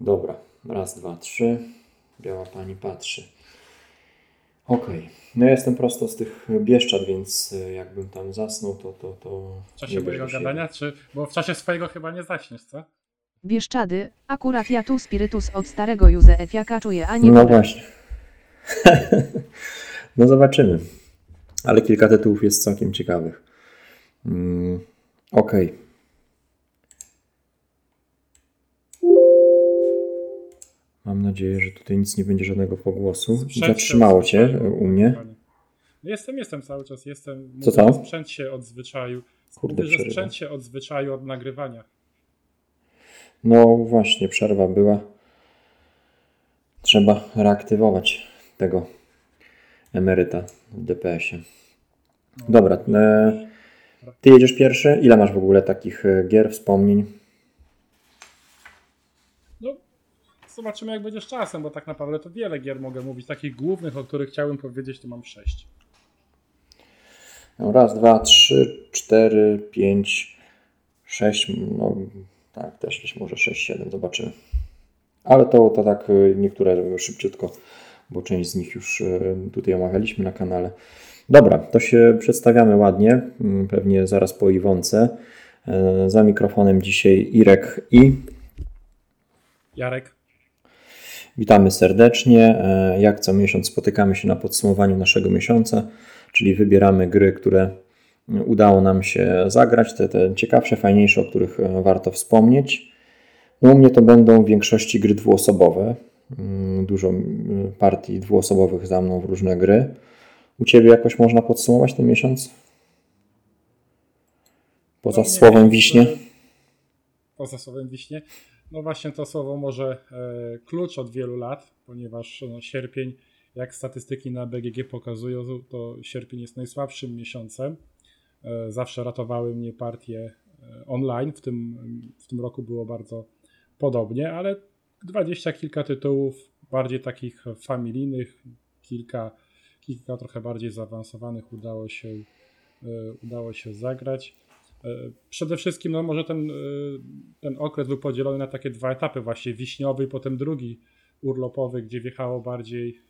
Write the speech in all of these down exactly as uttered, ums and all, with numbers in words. Dobra, raz, dwa, trzy. Biała pani patrzy. Okej, okay. No ja jestem prosto z tych Bieszczad, więc jakbym tam zasnął, to... to, to w czasie mojego gadania, czy... Bo w czasie swojego chyba nie zaśniesz, co? Bieszczady, akurat ja tu spirytus od starego Józefiaka czuję, a nie... No dobra. Właśnie. No zobaczymy. Ale kilka tytułów jest całkiem ciekawych. Mm, Okej. Okay. Mam nadzieję, że tutaj nic nie będzie żadnego pogłosu. Zatrzymało cię u mnie. Jestem, jestem cały czas. Jestem. Co tam? Sprzęt się odzwyczaił. Kurde, że sprzęt się odzwyczaił od nagrywania. No właśnie, przerwa była. Trzeba reaktywować tego emeryta w D P S-ie. Dobra, ty jedziesz pierwszy. Ile masz w ogóle takich gier, wspomnień? Zobaczymy, jak będzie z czasem, bo tak naprawdę to wiele gier mogę mówić. Takich głównych, o których chciałem powiedzieć, to mam sześć. No raz, dwa, trzy, cztery, pięć, sześć. No tak, też gdzieś może sześć, siedem. Zobaczymy. Ale to, to tak niektóre szybciutko, bo część z nich już tutaj omawialiśmy na kanale. Dobra, to się przedstawiamy ładnie. Pewnie zaraz po Iwonce. Za mikrofonem dzisiaj Irek i... Jarek. Witamy serdecznie. Jak co miesiąc spotykamy się na podsumowaniu naszego miesiąca, czyli wybieramy gry, które udało nam się zagrać, te, te ciekawsze, fajniejsze, o których warto wspomnieć. No, u mnie to będą w większości gry dwuosobowe. Dużo partii dwuosobowych za mną w różne gry. U Ciebie jakoś można podsumować ten miesiąc? Poza no, nie, słowem wiśnie? Poza słowem wiśnie? No właśnie to słowo może e, klucz od wielu lat, ponieważ no, sierpień, jak statystyki na B G G pokazują, to sierpień jest najsłabszym miesiącem. E, zawsze ratowały mnie partie e, online, w tym, w tym roku było bardzo podobnie, ale dwadzieścia kilka tytułów bardziej takich familijnych, kilka, kilka trochę bardziej zaawansowanych udało się, e, udało się zagrać. Przede wszystkim no może ten, ten okres był podzielony na takie dwa etapy właśnie, wiśniowy i potem drugi urlopowy, gdzie wjechało bardziej,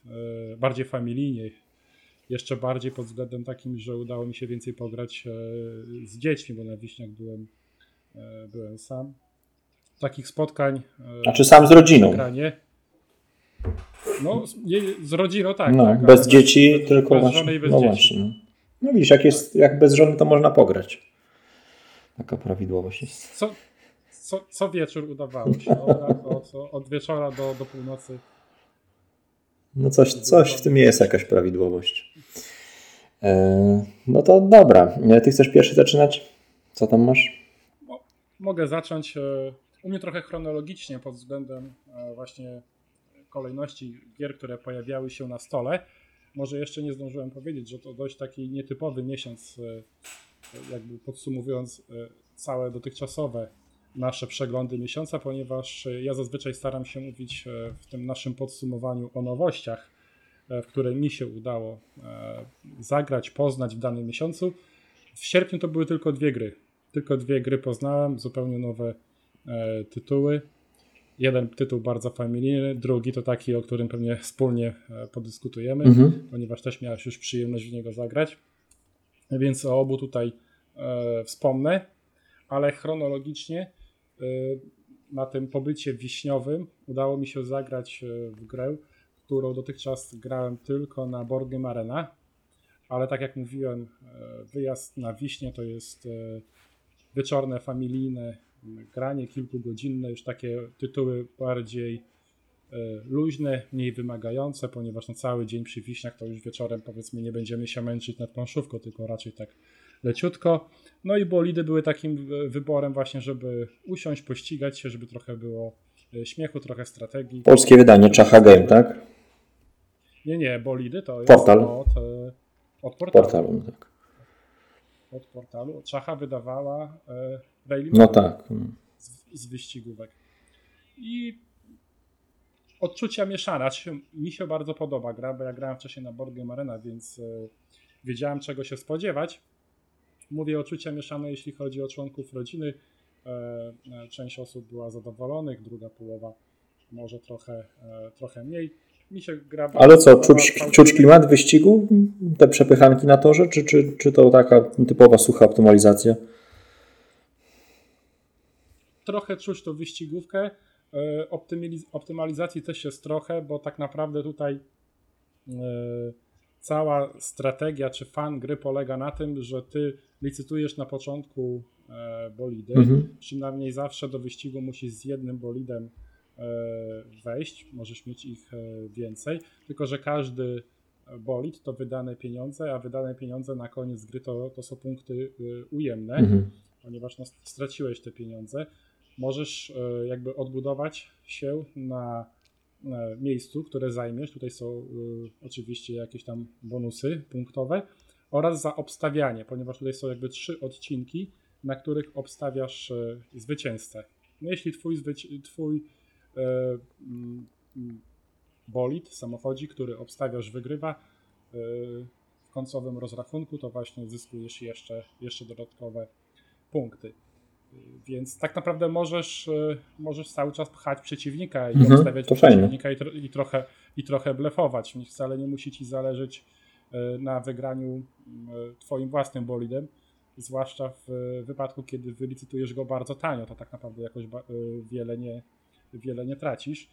bardziej familijnie, jeszcze bardziej pod względem takim, że udało mi się więcej pograć z dziećmi, bo na wiśniach byłem, byłem sam. Takich spotkań... Znaczy sam z rodziną. No z rodziną tak. No, tak bez dzieci, bez, tylko bez właśnie. Żony i bez no dzieci. Właśnie. No widzisz, jak, jest, jak bez żony to można pograć. Taka prawidłowość jest. Co, co, co wieczór udawało się? Od, od, od wieczora do, do północy. No coś, coś w tym jest, jakaś prawidłowość. E, no to dobra. Ty chcesz pierwszy zaczynać? Co tam masz? Mo, mogę zacząć. U mnie trochę chronologicznie pod względem właśnie kolejności gier, które pojawiały się na stole. Może jeszcze nie zdążyłem powiedzieć, że to dość taki nietypowy miesiąc, jakby podsumowując całe dotychczasowe nasze przeglądy miesiąca, ponieważ ja zazwyczaj staram się mówić w tym naszym podsumowaniu o nowościach, w które mi się udało zagrać, poznać w danym miesiącu. W sierpniu to były tylko dwie gry. Tylko dwie gry poznałem, zupełnie nowe tytuły. Jeden tytuł bardzo familijny, drugi to taki, o którym pewnie wspólnie podyskutujemy, mhm. ponieważ też miałeś już przyjemność w niego zagrać. Więc o obu tutaj e, wspomnę, ale chronologicznie e, na tym pobycie wiśniowym udało mi się zagrać e, w grę, którą dotychczas grałem tylko na Board Game Arena, ale tak jak mówiłem, e, wyjazd na wiśnie to jest e, wieczorne, familijne granie, kilkugodzinne, już takie tytuły bardziej e, luźne, mniej wymagające, ponieważ na cały dzień przy wiśniach to już wieczorem powiedzmy nie będziemy się męczyć nad planszówką, tylko raczej tak leciutko. No i bolidy były takim wyborem właśnie, żeby usiąść, pościgać się, żeby trochę było śmiechu, trochę strategii. Polskie wydanie, Czacha Games, tak? Nie, nie, bolidy to jest Portal. Od, od portalu. Portalu, tak. Od portalu. Czacha wydawała e, Rally no tak. z, z wyścigówek. I odczucia mieszane. Mi się bardzo podoba gra, bo ja grałem wcześniej na Board Game Arena, więc y, wiedziałem czego się spodziewać. Mówię odczucia mieszane, jeśli chodzi o członków rodziny. E, część osób była zadowolonych, druga połowa może trochę, trochę mniej. Mi się gra. Ale co, czuć, czuć klimat wyścigu? Te przepychanki na torze? Czy, czy, czy to taka typowa sucha optymalizacja? Trochę czuć to wyścigówkę. Optymiz- optymalizacji też jest trochę, bo tak naprawdę tutaj yy, cała strategia czy fan gry polega na tym, że ty licytujesz na początku yy, bolidy, mhm. przynajmniej zawsze do wyścigu musisz z jednym bolidem yy, wejść, możesz mieć ich yy, więcej, tylko że każdy bolid to wydane pieniądze, a wydane pieniądze na koniec gry to, to są punkty yy, ujemne, mhm. ponieważ no, straciłeś te pieniądze. Możesz jakby odbudować się na miejscu, które zajmiesz. Tutaj są oczywiście jakieś tam bonusy punktowe oraz za obstawianie, ponieważ tutaj są jakby trzy odcinki, na których obstawiasz zwycięzcę. No jeśli twój, zwyci- twój e, bolid, samochodzik, który obstawiasz, wygrywa e, w końcowym rozrachunku, to właśnie zyskujesz jeszcze, jeszcze dodatkowe punkty. Więc tak naprawdę możesz, możesz cały czas pchać przeciwnika i mhm, obstawiać przeciwnika i, tro, i, trochę, i trochę blefować. Wcale nie musi ci zależeć na wygraniu twoim własnym bolidem, zwłaszcza w wypadku, kiedy wylicytujesz go bardzo tanio, to tak naprawdę jakoś wiele nie, wiele nie tracisz.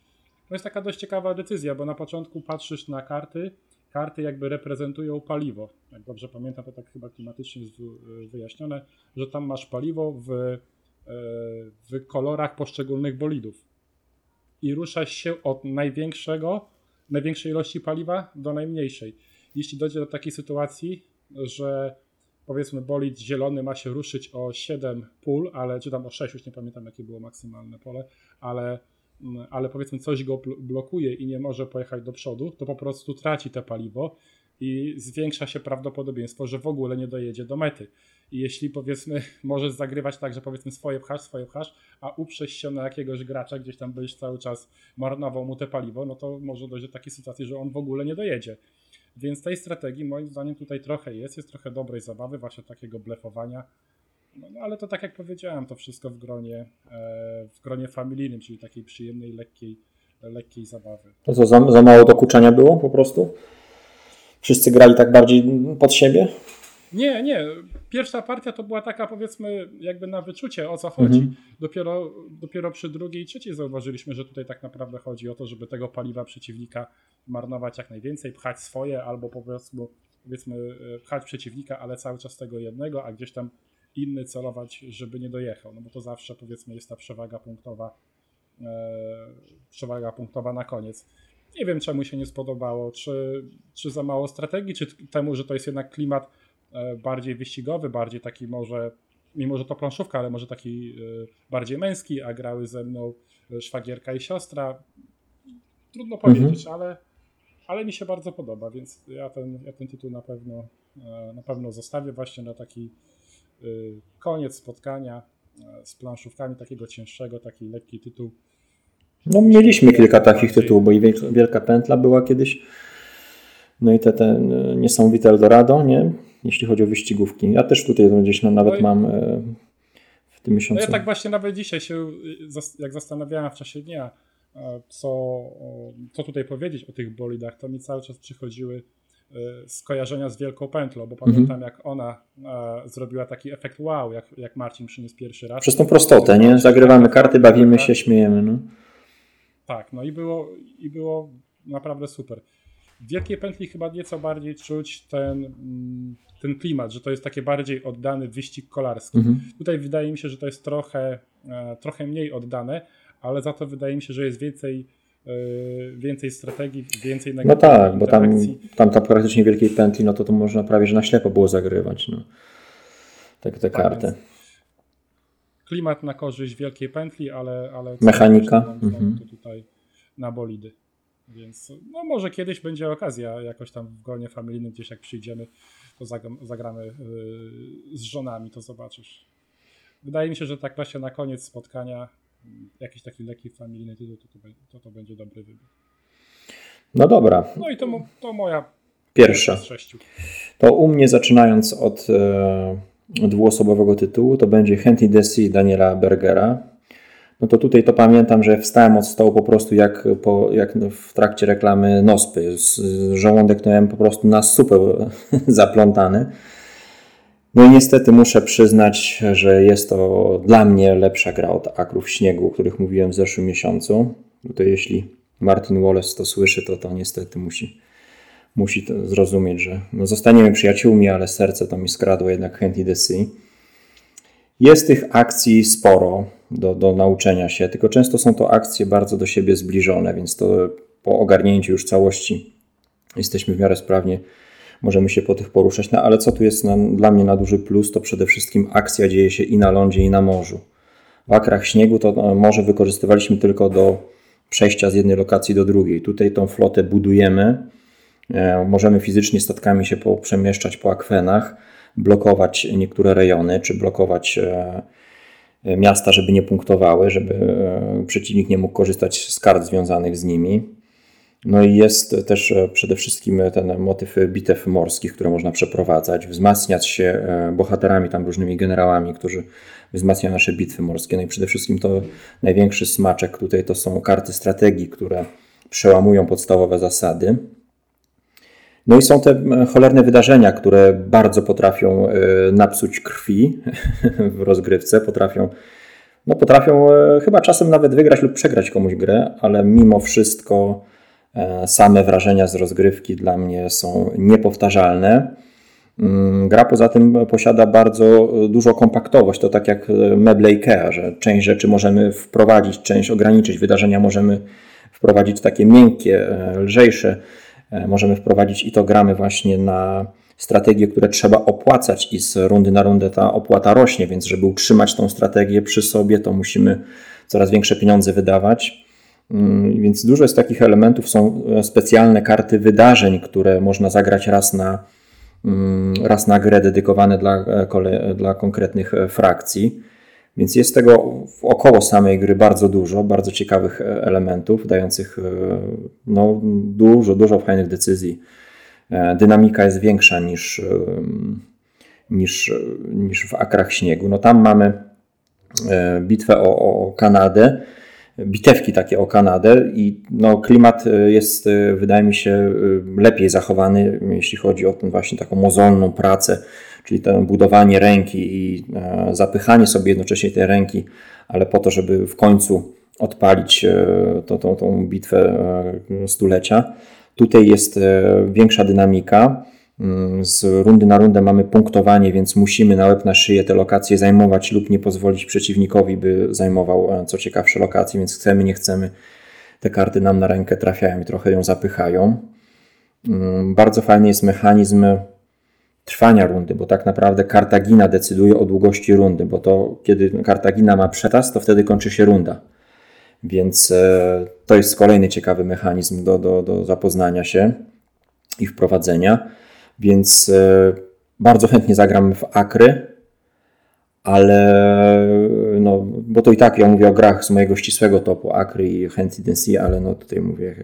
To jest taka dość ciekawa decyzja, bo na początku patrzysz na karty, karty jakby reprezentują paliwo. Jak dobrze pamiętam, to tak chyba klimatycznie jest wyjaśnione, że tam masz paliwo w, w kolorach poszczególnych bolidów i ruszasz się od największego, największej ilości paliwa do najmniejszej. Jeśli dojdzie do takiej sytuacji, że powiedzmy bolid zielony ma się ruszyć o siedem pól, ale czy tam o sześć, już nie pamiętam jakie było maksymalne pole, ale ale powiedzmy coś go blokuje i nie może pojechać do przodu, to po prostu traci te paliwo i zwiększa się prawdopodobieństwo, że w ogóle nie dojedzie do mety. I jeśli powiedzmy możesz zagrywać tak, że powiedzmy swoje pchasz, swoje pchasz, a uprzesz się na jakiegoś gracza, gdzieś tam byś cały czas marnował mu te paliwo, no to może dojść do takiej sytuacji, że on w ogóle nie dojedzie. Więc tej strategii moim zdaniem tutaj trochę jest, jest trochę dobrej zabawy, właśnie takiego blefowania. No, no ale to tak jak powiedziałem, to wszystko w gronie, e, w gronie familijnym, czyli takiej przyjemnej, lekkiej, lekkiej zabawy. To co, za, za mało dokuczenia było po prostu? Wszyscy grali tak bardziej pod siebie? Nie, nie. Pierwsza partia to była taka powiedzmy jakby na wyczucie o co chodzi. Mhm. Dopiero, dopiero przy drugiej i trzeciej zauważyliśmy, że tutaj tak naprawdę chodzi o to, żeby tego paliwa przeciwnika marnować jak najwięcej, pchać swoje albo powiedzmy, powiedzmy pchać przeciwnika, ale cały czas tego jednego, a gdzieś tam inny celować, żeby nie dojechał, no bo to zawsze powiedzmy jest ta przewaga punktowa, e, przewaga punktowa na koniec. Nie wiem czemu się nie spodobało, czy, czy za mało strategii, czy temu, że to jest jednak klimat e, bardziej wyścigowy, bardziej taki może, mimo że to planszówka, ale może taki e, bardziej męski, a grały ze mną szwagierka i siostra. Trudno powiedzieć, mhm. ale, ale mi się bardzo podoba, więc ja ten, ja ten tytuł na pewno, e, na pewno zostawię właśnie na taki koniec spotkania z planszówkami takiego cięższego, taki lekki tytuł. No mieliśmy kilka takich tytułów, bo i Wielka Pętla była kiedyś, no i te, te niesamowite Eldorado, nie? Jeśli chodzi o wyścigówki. Ja też tutaj gdzieś no, nawet no i, mam w tym miesiącu. No ja tak właśnie nawet dzisiaj się, jak zastanawiałem w czasie dnia, co, co tutaj powiedzieć o tych bolidach, to mi cały czas przychodziły skojarzenia z Wielką Pętlą, bo pamiętam jak ona e, zrobiła taki efekt wow, jak, jak Marcin przyniósł pierwszy raz. Przez tą prostotę, nie? Zagrywamy karty, bawimy się, śmiejemy. No. Tak, no i było, i było naprawdę super. W Wielkiej Pętli chyba nieco bardziej czuć ten, ten klimat, że to jest taki bardziej oddany wyścig kolarski. Mhm. Tutaj wydaje mi się, że to jest trochę, e, trochę mniej oddane, ale za to wydaje mi się, że jest więcej więcej strategii, więcej negatywnych no tak, bo tam, tam, tam praktycznie Wielkiej Pętli, no to to można prawie, że na ślepo było zagrywać, no. Tak, te tak, karty. Klimat na korzyść Wielkiej Pętli, ale... ale mechanika. Mhm. To tutaj na bolidy. Więc no może kiedyś będzie okazja, jakoś tam w gronie familijnym gdzieś jak przyjdziemy, to zagramy yy, z żonami, to zobaczysz. Wydaje mi się, że tak właśnie na koniec spotkania jakiś taki lekki familijny tytuł, to, to to będzie dobry wybór. No dobra. No i to, to moja pierwsza z sześciu. To u mnie zaczynając od e, dwuosobowego tytułu, to będzie Hands in the Sea Daniela Bergera. no to tutaj to pamiętam, że wstałem od stołu po prostu jak, po, jak w trakcie reklamy Nospy. Żołądek miałem po prostu na supę zaplątany. No i niestety muszę przyznać, że jest to dla mnie lepsza gra od Akrów Śniegu, o których mówiłem w zeszłym miesiącu. To jeśli Martin Wallace to słyszy, to, to niestety musi, musi to zrozumieć, że no zostaniemy przyjaciółmi, ale serce to mi skradło jednak Hands in the Sea. Jest tych akcji sporo do, do nauczenia się, tylko często są to akcje bardzo do siebie zbliżone, więc to po ogarnięciu już całości jesteśmy w miarę sprawnie, możemy się po tych poruszać. No, ale co tu jest na, dla mnie na duży plus, to przede wszystkim akcja dzieje się i na lądzie, i na morzu. W Akrach Śniegu to morze wykorzystywaliśmy tylko do przejścia z jednej lokacji do drugiej. Tutaj tą flotę budujemy, e, możemy fizycznie statkami się po, przemieszczać po akwenach, blokować niektóre rejony, czy blokować e, miasta, żeby nie punktowały, żeby e, przeciwnik nie mógł korzystać z kart związanych z nimi. No i jest też przede wszystkim ten motyw bitew morskich, które można przeprowadzać, wzmacniać się bohaterami, tam różnymi generałami, którzy wzmacniają nasze bitwy morskie. No i przede wszystkim to największy smaczek tutaj to są karty strategii, które przełamują podstawowe zasady. No i są te cholerne wydarzenia, które bardzo potrafią napsuć krwi w rozgrywce, potrafią no potrafią chyba czasem nawet wygrać lub przegrać komuś grę, ale mimo wszystko same wrażenia z rozgrywki dla mnie są niepowtarzalne. Gra poza tym posiada bardzo dużą kompaktowość, to tak jak meble IKEA, że część rzeczy możemy wprowadzić, część ograniczyć, wydarzenia możemy wprowadzić takie miękkie, lżejsze, możemy wprowadzić i to gramy właśnie na strategie, które trzeba opłacać i z rundy na rundę ta opłata rośnie, więc żeby utrzymać tą strategię przy sobie, to musimy coraz większe pieniądze wydawać. Więc dużo jest takich elementów, są specjalne karty wydarzeń, które można zagrać raz na, raz na grę, dedykowane dla, dla konkretnych frakcji. Więc jest tego około samej gry bardzo dużo, bardzo ciekawych elementów, dających no, dużo, dużo fajnych decyzji. Dynamika jest większa niż, niż, niż w Akrach Śniegu. No, tam mamy bitwę o, o Kanadę, bitewki takie o Kanadę i no, klimat jest, wydaje mi się, lepiej zachowany, jeśli chodzi o tą właśnie taką mozolną pracę, czyli to budowanie ręki i zapychanie sobie jednocześnie tej ręki, ale po to, żeby w końcu odpalić to, to, tą bitwę stulecia. Tutaj jest większa dynamika. Z rundy na rundę mamy punktowanie, więc musimy na łeb na szyję te lokacje zajmować lub nie pozwolić przeciwnikowi, by zajmował co ciekawsze lokacje, więc chcemy, nie chcemy, te karty nam na rękę trafiają i trochę ją zapychają. Bardzo fajny jest mechanizm trwania rundy, bo tak naprawdę Kartagina decyduje o długości rundy, bo to kiedy Kartagina ma przetas, to wtedy kończy się runda. Więc to jest kolejny ciekawy mechanizm do, do, do zapoznania się i wprowadzenia. Więc bardzo chętnie zagram w Akry, ale no, bo to i tak ja mówię o grach z mojego ścisłego topu Akry i Hands in the Sea, ale no tutaj mówię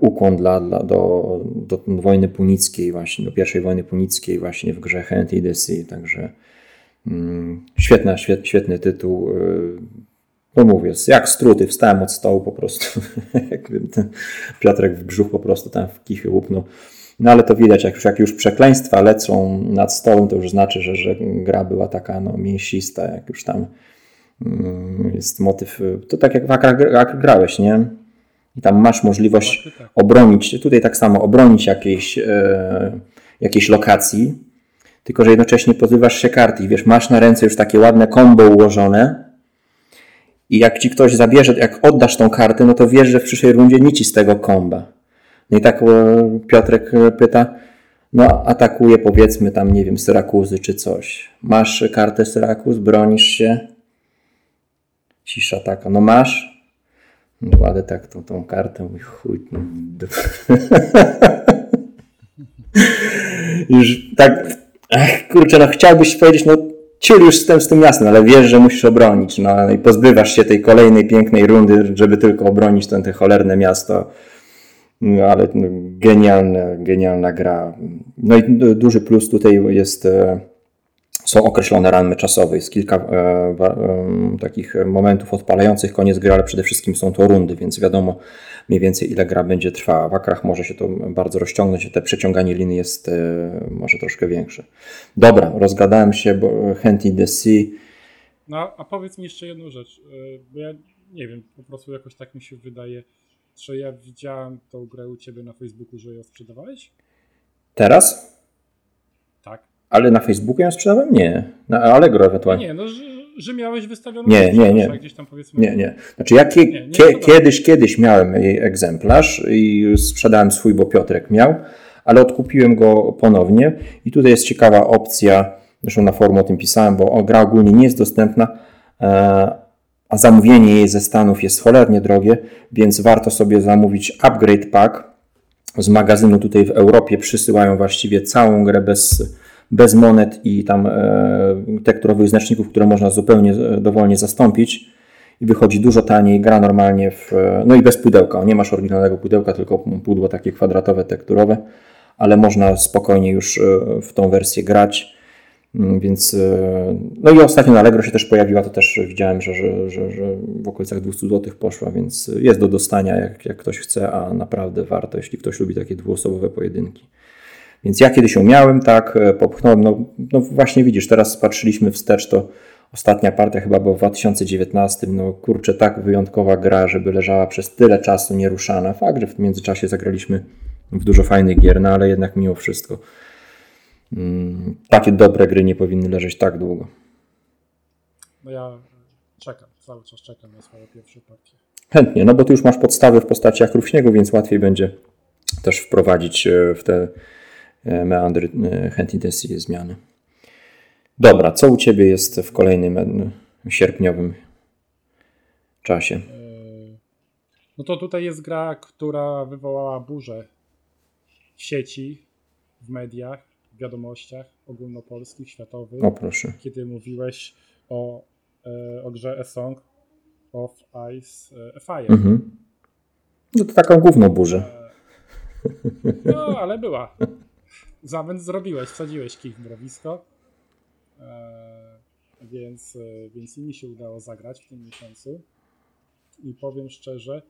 ukłon dla, dla, do, do wojny punickiej właśnie, do pierwszej wojny punickiej właśnie w grze Hands in the Sea, także mm, świetna, świet, świetny tytuł. No mówię, jak struty, wstałem od stołu po prostu, jakby ten Piotrek w brzuch po prostu tam w kichy łupnął. No ale to widać, jak już, jak już przekleństwa lecą nad stołem, to już znaczy, że, że gra była taka no, mięsista, jak już tam jest motyw. To tak jak w Akrach grałeś, nie? I tam masz możliwość obronić, tutaj tak samo, obronić jakiejś, e, jakiejś lokacji, tylko że jednocześnie pozbywasz się kart i wiesz, masz na ręce już takie ładne combo ułożone i jak ci ktoś zabierze, jak oddasz tą kartę, no to wiesz, że w przyszłej rundzie nic ci z tego komba. No i tak Piotrek pyta, no atakuje powiedzmy tam, nie wiem, Syrakuzy czy coś. Masz kartę Syrakuz, bronisz się? Cisza taka, no masz? No ładę tak tą, tą kartę, mój chuj. Już tak, ach, kurczę, no chciałbyś powiedzieć, no ciul już z tym, z tym jasno, ale wiesz, że musisz obronić. No i pozbywasz się tej kolejnej pięknej rundy, żeby tylko obronić ten, te cholerne miasto. No, ale genialna, genialna gra. No i duży plus tutaj jest są określone ramy czasowe. Jest kilka e, e, takich momentów odpalających koniec gry, ale przede wszystkim są to rundy, więc wiadomo mniej więcej ile gra będzie trwała. W akrach może się to bardzo rozciągnąć, te przeciąganie liny jest e, może troszkę większe. Dobra, rozgadałem się, bo Hands in the Sea. No, a powiedz mi jeszcze jedną rzecz, bo ja nie wiem, po prostu jakoś tak mi się wydaje, czy ja widziałem tą grę u ciebie na Facebooku, że ją sprzedawałeś? Teraz? Tak. Ale na Facebooku ją sprzedałem? Nie. Na Allegro ewentualnie. Nie, no, że, że miałeś wystawioną... Nie, nie, nie. Gdzieś tam powiedzmy... Nie, nie. Znaczy ja kie, nie, nie kie, kiedyś, kiedyś miałem jej egzemplarz i sprzedałem swój, bo Piotrek miał, ale odkupiłem go ponownie i tutaj jest ciekawa opcja, zresztą na forum o tym pisałem, bo gra ogólnie nie jest dostępna, a zamówienie jej ze Stanów jest cholernie drogie, więc warto sobie zamówić upgrade pack z magazynu. Tutaj w Europie przysyłają właściwie całą grę bez, bez monet i tam tekturowych znaczników, które można zupełnie dowolnie zastąpić i wychodzi dużo taniej. Gra normalnie, w, no i bez pudełka, nie masz oryginalnego pudełka, tylko pudło takie kwadratowe, tekturowe, ale można spokojnie już w tą wersję grać. Więc, no i ostatnio na Allegro się też pojawiła, to też widziałem, że, że, że, że w okolicach dwieście złotych poszła, więc jest do dostania, jak, jak ktoś chce, a naprawdę warto, jeśli ktoś lubi takie dwuosobowe pojedynki. Więc ja kiedyś ją miałem, tak, popchnąłem, no, no właśnie widzisz, teraz patrzyliśmy wstecz, to ostatnia partia chyba była w dwa tysiące dziewiętnastym, no kurczę, tak wyjątkowa gra, żeby leżała przez tyle czasu nieruszana. Fakt, że w międzyczasie zagraliśmy w dużo fajnych gier, no ale jednak mimo wszystko. Mm, takie dobre gry nie powinny leżeć tak długo. No ja czekam, cały czas czekam na swoje pierwsze partie. Chętnie, no bo ty już masz podstawy w postaci Akrów Śniegu, więc łatwiej będzie też wprowadzić w te meandry Hands in the Sea zmiany. Dobra, co u ciebie jest w kolejnym sierpniowym czasie? No to tutaj jest gra, która wywołała burzę w sieci, w mediach, wiadomościach ogólnopolskich, światowych. O proszę. Kiedy mówiłeś o, e, o grze A Song of Ice and Fire. Mm-hmm. No to taką główną burzę. E, no, ale była. Zamęt zrobiłeś, wsadziłeś kij w mrowisko. E, więc, e, więc mi się udało zagrać w tym miesiącu. I powiem szczerze,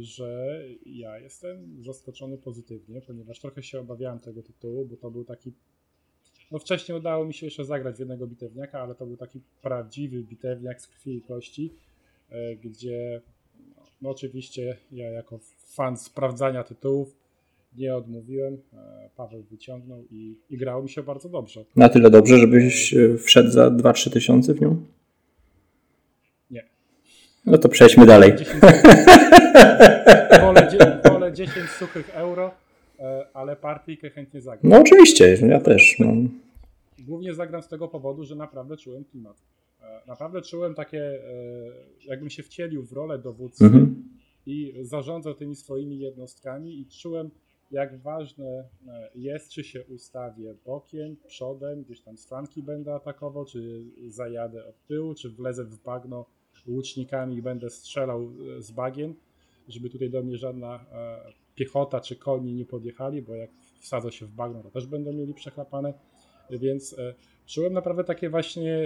że ja jestem zaskoczony pozytywnie, ponieważ trochę się obawiałem tego tytułu, bo to był taki... No wcześniej udało mi się jeszcze zagrać w jednego bitewniaka, ale to był taki prawdziwy bitewniak z krwi i kości, gdzie no oczywiście ja jako fan sprawdzania tytułów nie odmówiłem, Paweł wyciągnął i, i grało mi się bardzo dobrze. Na tyle dobrze, żebyś wszedł za dwa trzy tysiące w nią? No to przejdźmy dalej. Wolę dziesięć suchych euro, ale partyjkę chętnie zagram. No oczywiście, ja też. No. Głównie zagram z tego powodu, że naprawdę czułem klimat. Naprawdę czułem takie, jakbym się wcielił w rolę dowódcy mhm. i zarządzał tymi swoimi jednostkami i czułem, jak ważne jest, czy się ustawię bokiem, przodem, gdzieś tam z flanki będę atakował, czy zajadę od tyłu, czy wlezę w bagno łucznikami i będę strzelał z bagien, żeby tutaj do mnie żadna e, piechota czy koni nie podjechali, bo jak wsadzą się w bagno, to też będą mieli przeklapane, więc e, czułem naprawdę takie właśnie e,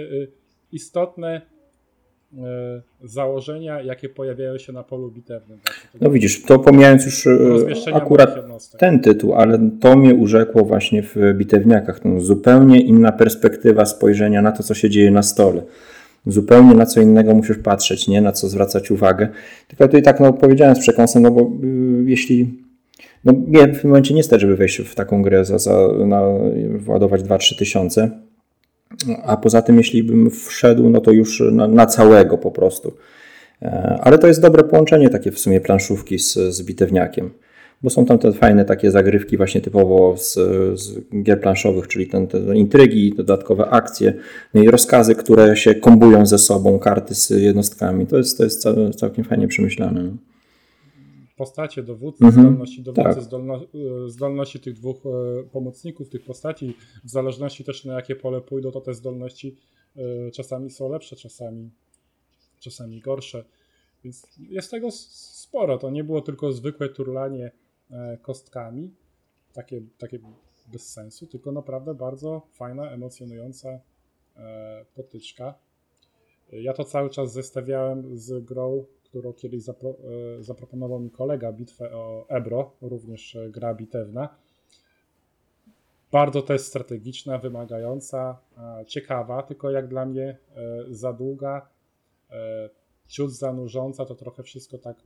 istotne e, założenia, jakie pojawiają się na polu bitewnym. No widzisz, to pomijając już akurat ten tytuł, ale to mnie urzekło właśnie w bitewniakach, no, zupełnie inna perspektywa spojrzenia na to, co się dzieje na stole. Zupełnie na co innego musisz patrzeć, nie? Na co zwracać uwagę. Tylko tutaj tak no, powiedziałem z przekąsem, no bo y, jeśli... No nie, w tym momencie nie stać, żeby wejść w taką grę, za, za, na, władować dwa trzy tysiące. A poza tym, jeśli bym wszedł, no to już na, na całego po prostu. E, ale to jest dobre połączenie takie w sumie planszówki z, z bitewniakiem. Bo są tam te fajne takie zagrywki właśnie typowo z, z gier planszowych, czyli ten, te intrygi, dodatkowe akcje, no i rozkazy, które się kombują ze sobą, karty z jednostkami. To jest, to jest cał, całkiem fajnie przemyślane. Postacie dowódcy, mhm. zdolności dowódcy, tak. zdolno, zdolności tych dwóch pomocników, tych postaci, w zależności też na jakie pole pójdą, to te zdolności czasami są lepsze, czasami, czasami gorsze. Więc jest tego sporo. To nie było tylko zwykłe turlanie kostkami, takie, takie bez sensu, tylko naprawdę bardzo fajna, emocjonująca potyczka. Ja to cały czas zestawiałem z grą, którą kiedyś zapro, zaproponował mi kolega, bitwę o Ebro, również gra bitewna. Bardzo też strategiczna, wymagająca, ciekawa, tylko jak dla mnie za długa, ciut zanurząca, to trochę wszystko tak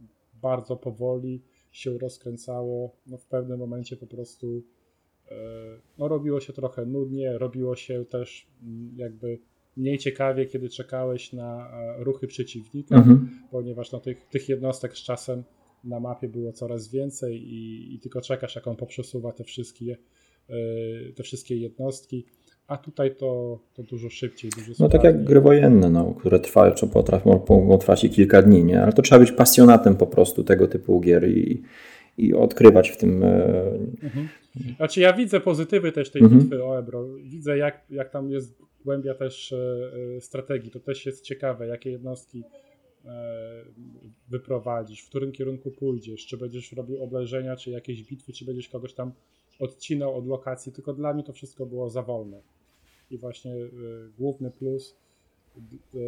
bardzo powoli się rozkręcało. No w pewnym momencie po prostu no robiło się trochę nudnie, robiło się też jakby mniej ciekawie, kiedy czekałeś na ruchy przeciwnika, mhm. ponieważ no tych, tych jednostek z czasem na mapie było coraz więcej i, i tylko czekasz, jak on poprzesuwa te wszystkie te wszystkie jednostki, a tutaj to, to dużo szybciej. Dużo no tak jak gry wojenne, no, które trwa, czy mogą trwać i kilka dni, nie? Ale to trzeba być pasjonatem po prostu tego typu gier i, i odkrywać w tym... Mhm. Znaczy ja widzę pozytywy też tej mhm. bitwy o Ebro. Widzę jak, jak tam jest głębia też strategii. To też jest ciekawe, jakie jednostki wyprowadzisz, w którym kierunku pójdziesz, czy będziesz robił oblężenia, czy jakieś bitwy, czy będziesz kogoś tam odcinał od lokacji, tylko dla mnie to wszystko było za wolne. I właśnie y, główny plus y,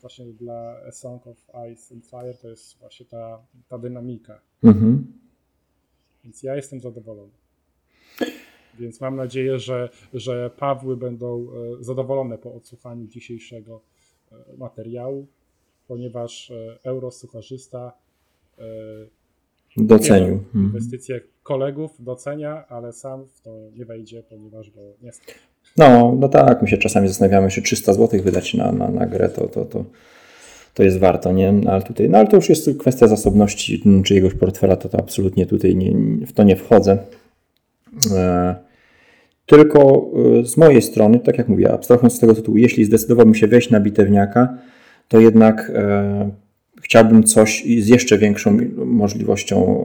właśnie dla A Song of Ice and Fire to jest właśnie ta, ta dynamika. Mm-hmm. Więc ja jestem zadowolony. Więc mam nadzieję, że, że Pawły będą y, zadowolone po odsłuchaniu dzisiejszego y, materiału, ponieważ y, eurosucharzysta y, docenił. Inwestycje kolegów docenia, ale sam w to nie wejdzie, ponieważ go nie stać. No, no tak, my się czasami zastanawiamy, czy trzysta złotych wydać na, na, na grę, to, to, to, to jest warto, nie? Ale tutaj, no ale to już jest kwestia zasobności czyjegoś portfela, to, to absolutnie tutaj nie, w to nie wchodzę. E, tylko z mojej strony, tak jak mówię, abstrahując z tego tytułu, jeśli zdecydowałbym się wejść na bitewniaka, to jednak... E, Chciałbym coś z jeszcze większą możliwością,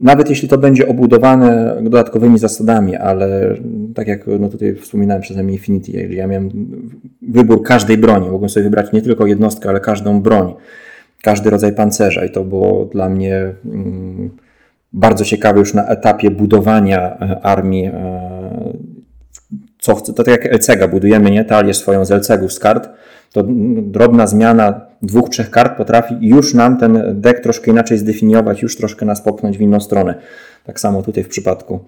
nawet jeśli to będzie obudowane dodatkowymi zasadami, ale tak jak no tutaj wspominałem przez Infinity, ja miałem wybór każdej broni, mogłem sobie wybrać nie tylko jednostkę, ale każdą broń, każdy rodzaj pancerza i to było dla mnie bardzo ciekawe już na etapie budowania armii, co chcę, to tak jak el ce gie budujemy, nie, talię swoją z el ce gie z kart, to drobna zmiana dwóch, trzech kart potrafi już nam ten deck troszkę inaczej zdefiniować, już troszkę nas popchnąć w inną stronę. Tak samo tutaj w przypadku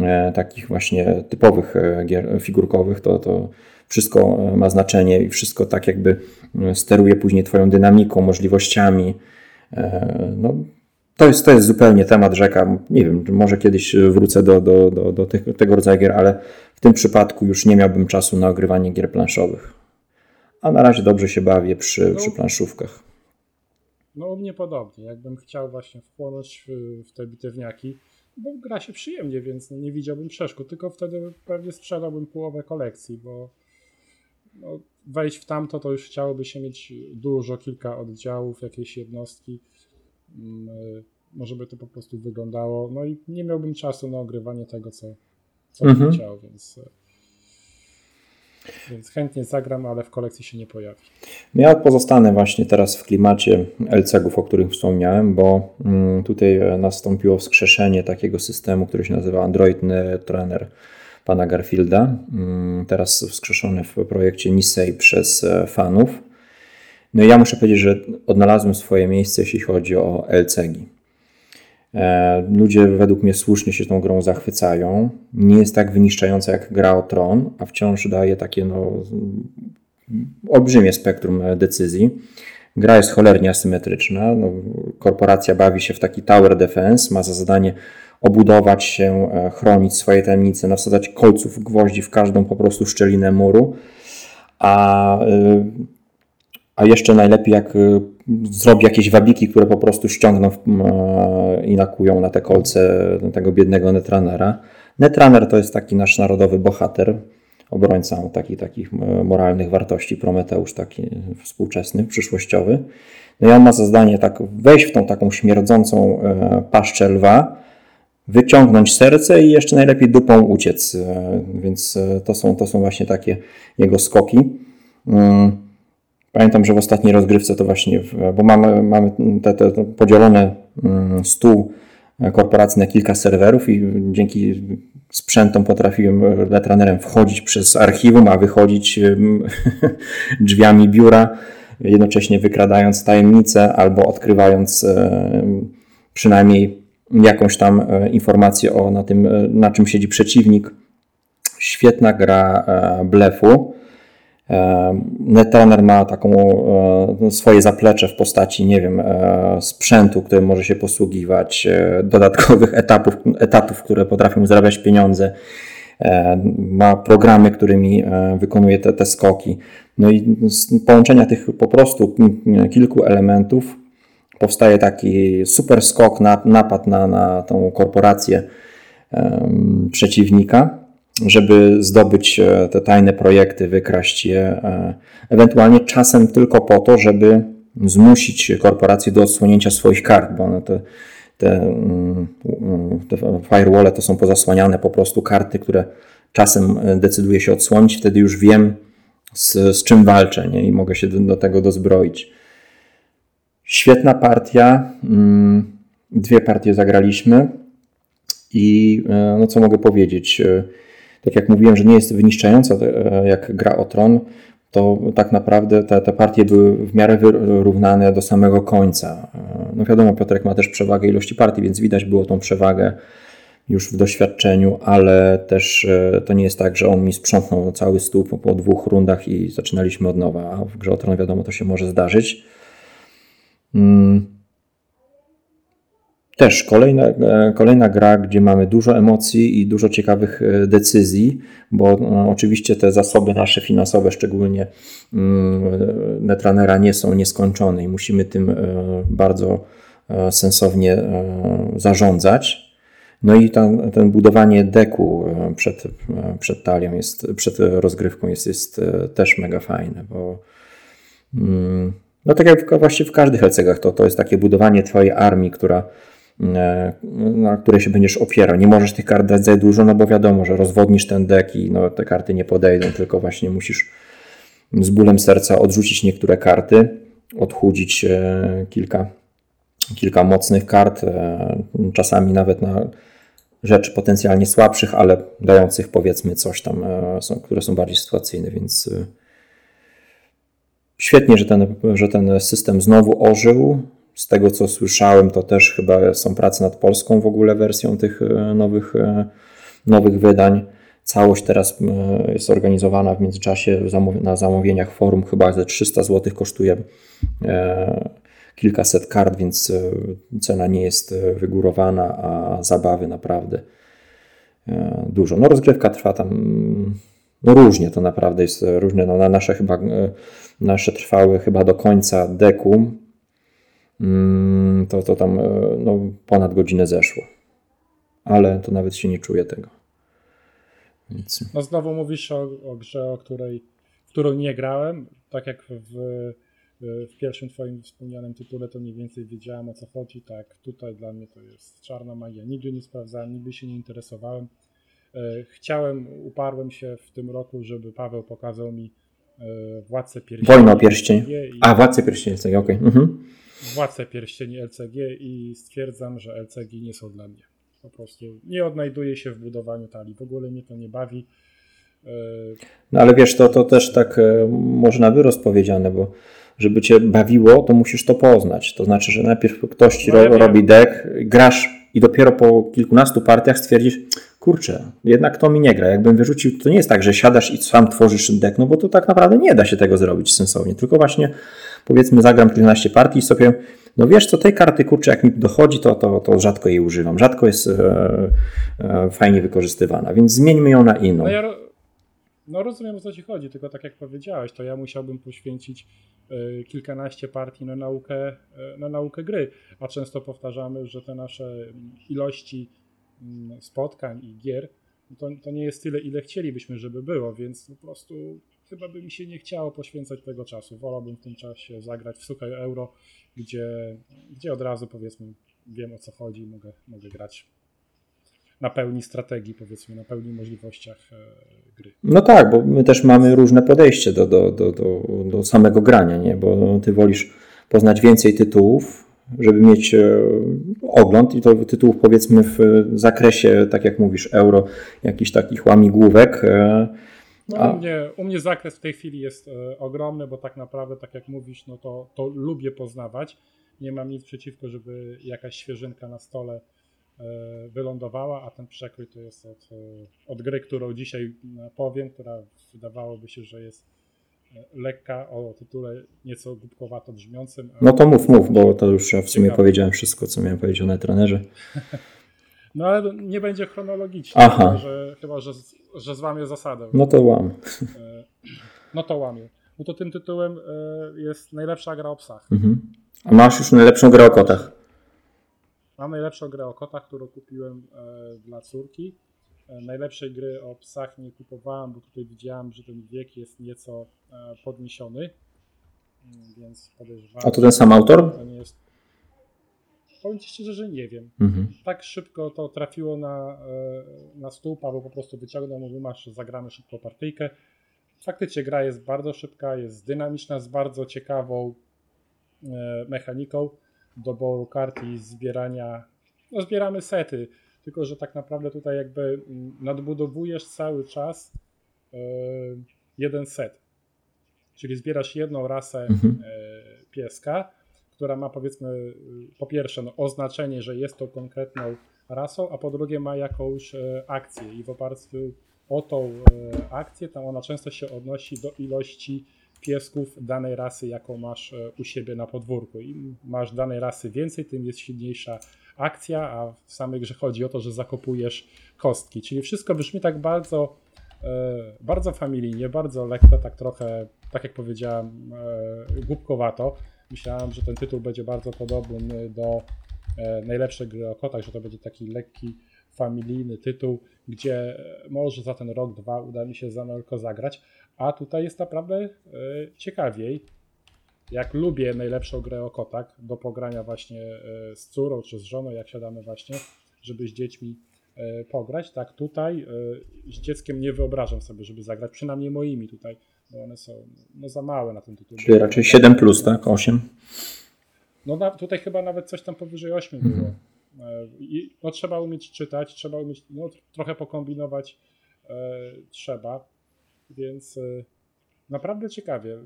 e, takich właśnie typowych e, gier figurkowych, to, to wszystko ma znaczenie i wszystko tak jakby steruje później twoją dynamiką, możliwościami. E, no, to, jest, to jest zupełnie temat rzeka. Nie wiem, może kiedyś wrócę do, do, do, do tych, tego rodzaju gier, ale w tym przypadku już nie miałbym czasu na ogrywanie gier planszowych. A na razie dobrze się bawię przy, no, przy planszówkach. No u mnie podobnie. Jakbym chciał właśnie wchłonąć w te bitewniaki, bo gra się przyjemnie, więc nie widziałbym przeszkód, tylko wtedy pewnie sprzedałbym połowę kolekcji, bo no, wejść w tamto to już chciałoby się mieć dużo, kilka oddziałów, jakieś jednostki. Może by to po prostu wyglądało. No i nie miałbym czasu na ogrywanie tego, co, co mhm. bym chciał, więc... Więc chętnie zagram, ale w kolekcji się nie pojawi. No ja pozostanę właśnie teraz w klimacie el ce gie-ów, o których wspomniałem, bo tutaj nastąpiło wskrzeszenie takiego systemu, który się nazywa Android Netrunner pana Garfielda. Teraz wskrzeszony w projekcie Nisei przez fanów. No i ja muszę powiedzieć, że odnalazłem swoje miejsce, jeśli chodzi o el ce gie. Ludzie według mnie słusznie się tą grą zachwycają. Nie jest tak wyniszczająca jak gra o Tron, a wciąż daje takie no, olbrzymie spektrum decyzji. Gra jest cholernie asymetryczna. No, korporacja bawi się w taki tower defense, ma za zadanie obudować się, chronić swoje tajemnice, nasadzać kolców, gwoździ w każdą po prostu szczelinę muru. A, a jeszcze najlepiej jak zrobi jakieś wabiki, które po prostu ściągną i nakują na te kolce tego biednego Netrunnera. Netrunner to jest taki nasz narodowy bohater, obrońca takich, takich moralnych wartości, Prometeusz taki współczesny, przyszłościowy. No i on ma za zadanie tak wejść w tą taką śmierdzącą paszczę lwa, wyciągnąć serce i jeszcze najlepiej dupą uciec. Więc to są, to są właśnie takie jego skoki. Pamiętam, że w ostatniej rozgrywce to właśnie, bo mamy, mamy te, te podzielone stół korporacji na kilka serwerów i dzięki sprzętom potrafiłem Netrunnerem wchodzić przez archiwum, a wychodzić drzwiami biura, jednocześnie wykradając tajemnice albo odkrywając przynajmniej jakąś tam informację o na tym, na czym siedzi przeciwnik. Świetna gra blefu. Netrunner ma taką swoje zaplecze w postaci, nie wiem, sprzętu, którym może się posługiwać, dodatkowych etapów, etatów, które potrafią zarabiać pieniądze. Ma programy, którymi wykonuje te, te skoki. No i z połączenia tych po prostu kilku elementów powstaje taki super skok, napad na, na tą korporację przeciwnika, żeby zdobyć te tajne projekty, wykraść je, ewentualnie czasem tylko po to, żeby zmusić korporacje do odsłonięcia swoich kart, bo one te, te, te firewall'e to są pozasłaniane po prostu karty, które czasem decyduje się odsłonić, wtedy już wiem z, z czym walczę, nie? I mogę się do, do tego dozbroić. Świetna partia, dwie partie zagraliśmy i no co mogę powiedzieć, tak jak mówiłem, że nie jest wyniszczająca jak Gra o Tron, to tak naprawdę te, te partie były w miarę wyrównane do samego końca. No wiadomo, Piotrek ma też przewagę ilości partii, więc widać było tą przewagę już w doświadczeniu, ale też to nie jest tak, że on mi sprzątnął cały stół po, po dwóch rundach i zaczynaliśmy od nowa, a w Grze o Tron wiadomo, to się może zdarzyć. Hmm. Też kolejna, kolejna gra, gdzie mamy dużo emocji i dużo ciekawych decyzji, bo oczywiście te zasoby nasze finansowe, szczególnie Netrunnera, nie są nieskończone i musimy tym bardzo sensownie zarządzać. No i ten, ten budowanie deku przed, przed talią, jest, przed rozgrywką jest, jest też mega fajne, bo no tak jak właściwie w każdych L C G-ach, to, to jest takie budowanie twojej armii, która na której się będziesz opierał. Nie możesz tych kart dać za dużo, no bo wiadomo, że rozwodnisz ten dek i no, te karty nie podejdą, tylko właśnie musisz z bólem serca odrzucić niektóre karty, odchudzić kilka, kilka mocnych kart, czasami nawet na rzecz potencjalnie słabszych, ale dających powiedzmy coś tam, które są bardziej sytuacyjne, więc świetnie, że ten, że ten system znowu ożył. Z tego, co słyszałem, to też chyba są prace nad polską w ogóle wersją tych nowych, nowych wydań. Całość teraz jest organizowana w międzyczasie na zamówieniach forum. Chyba ze trzysta złotych kosztuje kilkaset kart, więc cena nie jest wygórowana, a zabawy naprawdę dużo. No rozgrywka trwa tam... No różnie to naprawdę jest, różne. No, na nasze, chyba, nasze trwały chyba do końca deku, to, to tam no, ponad godzinę zeszło. Ale to nawet się nie czuje tego. Nic. No znowu mówisz o, o grze, o której, w którą nie grałem. Tak jak w, w pierwszym twoim wspomnianym tytule, to mniej więcej wiedziałem o co chodzi. Tak, tutaj dla mnie to jest czarna magia. Nigdy nie sprawdzałem, nigdy się nie interesowałem. Chciałem, uparłem się w tym roku, żeby Paweł pokazał mi Władcę Pierścieni. Wojna o pierścień. A, Władcę Pierścieni L C G, okej. Okay. Mhm. Władcę Pierścieni L C G i stwierdzam, że L C G nie są dla mnie. Po prostu nie odnajduję się w budowaniu talii. W ogóle mnie to nie bawi. No ale wiesz, to, to też tak może na wyrost powiedziane, bo żeby cię bawiło, to musisz to poznać. To znaczy, że najpierw ktoś ci no, ja robi deck, grasz i dopiero po kilkunastu partiach stwierdzisz, kurczę, jednak to mi nie gra. Jakbym wyrzucił, to nie jest tak, że siadasz i sam tworzysz deck, no bo to tak naprawdę nie da się tego zrobić sensownie. Tylko właśnie, powiedzmy, zagram kilkanaście partii i sobie, no wiesz co, tej karty, kurczę, jak mi dochodzi, to, to, to rzadko jej używam. Rzadko jest e, e, fajnie wykorzystywana, więc zmieńmy ją na inną. No, ja ro- no rozumiem, o co ci chodzi, tylko tak jak powiedziałeś, to ja musiałbym poświęcić y, kilkanaście partii na naukę, y, na naukę gry, a często powtarzamy, że te nasze ilości spotkań i gier, to, to nie jest tyle, ile chcielibyśmy, żeby było, więc po prostu chyba by mi się nie chciało poświęcać tego czasu. Wolałbym w tym czasie zagrać w Sukę Euro, gdzie, gdzie od razu powiedzmy wiem o co chodzi i mogę, mogę grać na pełni strategii, powiedzmy, na pełni możliwościach e, gry. No tak, bo my też mamy różne podejście do, do, do, do, do samego grania, nie? Bo ty wolisz poznać więcej tytułów, żeby mieć ogląd i to tytułów powiedzmy w zakresie, tak jak mówisz, euro, jakichś takich łamigłówek. No, u, mnie, u mnie zakres w tej chwili jest e, ogromny, bo tak naprawdę, tak jak mówisz, no to, to lubię poznawać. Nie mam nic przeciwko, żeby jakaś świeżynka na stole e, wylądowała, a ten przekrój to jest od, e, od gry, którą dzisiaj powiem, która wydawałoby się, że jest e, lekka, o tytule nieco głupkowato brzmiącym. No to mów, mów, bo to już w sumie ciekawe. Powiedziałem wszystko, co miałem powiedzieć o Netrunnerze. No ale nie będzie chronologicznie, chyba, że, chyba że, że złamię zasadę. No to łam. No to łamię. No to tym tytułem jest Najlepsza gra o psach. Mhm. A masz już Najlepszą grę o kotach? Mam Najlepszą grę o kotach, którą kupiłem dla córki. Najlepszej gry o psach nie kupowałem, bo tutaj widziałem, że ten wiek jest nieco podniesiony. Więc podejrzewam. A to ten sam autor? To nie jest... Powiem ci szczerze, że nie wiem. Mhm. Tak szybko to trafiło na, na stół, Paweł po prostu wyciągnął, mówił, masz, zagramy szybko partyjkę. Faktycznie gra jest bardzo szybka, jest dynamiczna, z bardzo ciekawą mechaniką doboru kart i zbierania, no zbieramy sety, tylko że tak naprawdę tutaj jakby nadbudowujesz cały czas jeden set. Czyli zbierasz jedną rasę mhm. pieska, która ma powiedzmy po pierwsze no, oznaczenie, że jest to konkretną rasą, a po drugie ma jakąś e, akcję i w oparciu o tą e, akcję tam ona często się odnosi do ilości piesków danej rasy, jaką masz e, u siebie na podwórku. Im masz danej rasy więcej, tym jest silniejsza akcja, a w samej grze chodzi o to, że zakopujesz kostki. Czyli wszystko brzmi tak bardzo, e, bardzo familijnie, bardzo lekko, tak trochę, tak jak powiedziałem, e, głupkowato. Myślałem, że ten tytuł będzie bardzo podobny do e, Najlepszej gry o kotach, że to będzie taki lekki, familijny tytuł, gdzie e, może za ten rok, dwa uda mi się za Melko zagrać, a tutaj jest naprawdę e, ciekawiej. Jak lubię Najlepszą grę o kotach do pogrania właśnie e, z córą czy z żoną, jak siadamy właśnie, żeby z dziećmi e, pograć, tak tutaj e, z dzieckiem nie wyobrażam sobie, żeby zagrać, przynajmniej moimi tutaj. Bo one są no, za małe na tym tytule. Czyli raczej siedem plus, tak? osiem? No na, tutaj chyba nawet coś tam powyżej osiem było. Mm. I, no, trzeba umieć czytać, trzeba umieć, no trochę pokombinować e, trzeba, więc e, naprawdę ciekawie.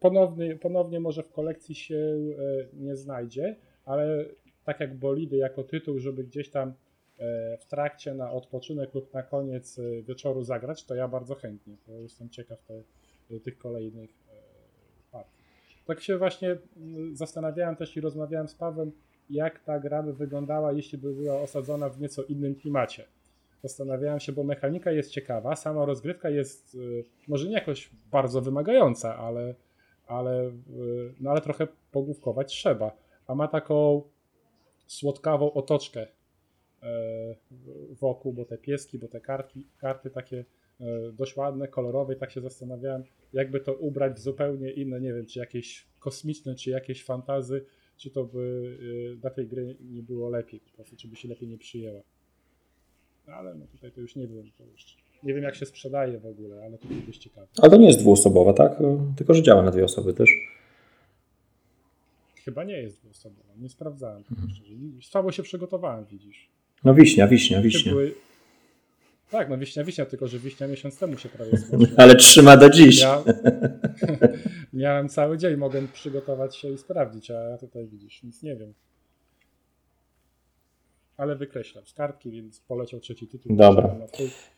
Ponownie, ponownie może w kolekcji się e, nie znajdzie, ale tak jak Bolidy jako tytuł, żeby gdzieś tam w trakcie na odpoczynek lub na koniec wieczoru zagrać, to ja bardzo chętnie, bo jestem ciekaw te, tych kolejnych partii. Tak się właśnie zastanawiałem też i rozmawiałem z Pawłem, jak ta gra by wyglądała, jeśli by była osadzona w nieco innym klimacie. Zastanawiałem się, bo mechanika jest ciekawa, sama rozgrywka jest może nie jakoś bardzo wymagająca, ale, ale, no ale trochę pogłówkować trzeba, a ma taką słodkawą otoczkę wokół, bo te pieski, bo te kartki, karty takie dość ładne, kolorowe i tak się zastanawiałem, jakby to ubrać w zupełnie inne, nie wiem, czy jakieś kosmiczne, czy jakieś fantazy, czy to by dla tej gry nie było lepiej, po prostu, czy by się lepiej nie przyjęła. Ale no tutaj to już nie wiem, to już nie wiem jak się sprzedaje w ogóle, ale to jest ciekawe. Ale to nie jest dwuosobowa, tak? Tylko że działa na dwie osoby też. Chyba nie jest dwuosobowa, nie sprawdzałem. Mhm. Słabo się przygotowałem, widzisz. No wiśnia, wiśnia, wiśnia. Były... Tak, no wiśnia, wiśnia, tylko że wiśnia miesiąc temu się prawie skończyła. Ale trzyma do dziś. Ja... Miałem cały dzień, mogę przygotować się i sprawdzić, a ja tutaj widzisz, nic nie wiem. Ale wykreślam z kartki, więc poleciał trzeci tytuł. Dobra.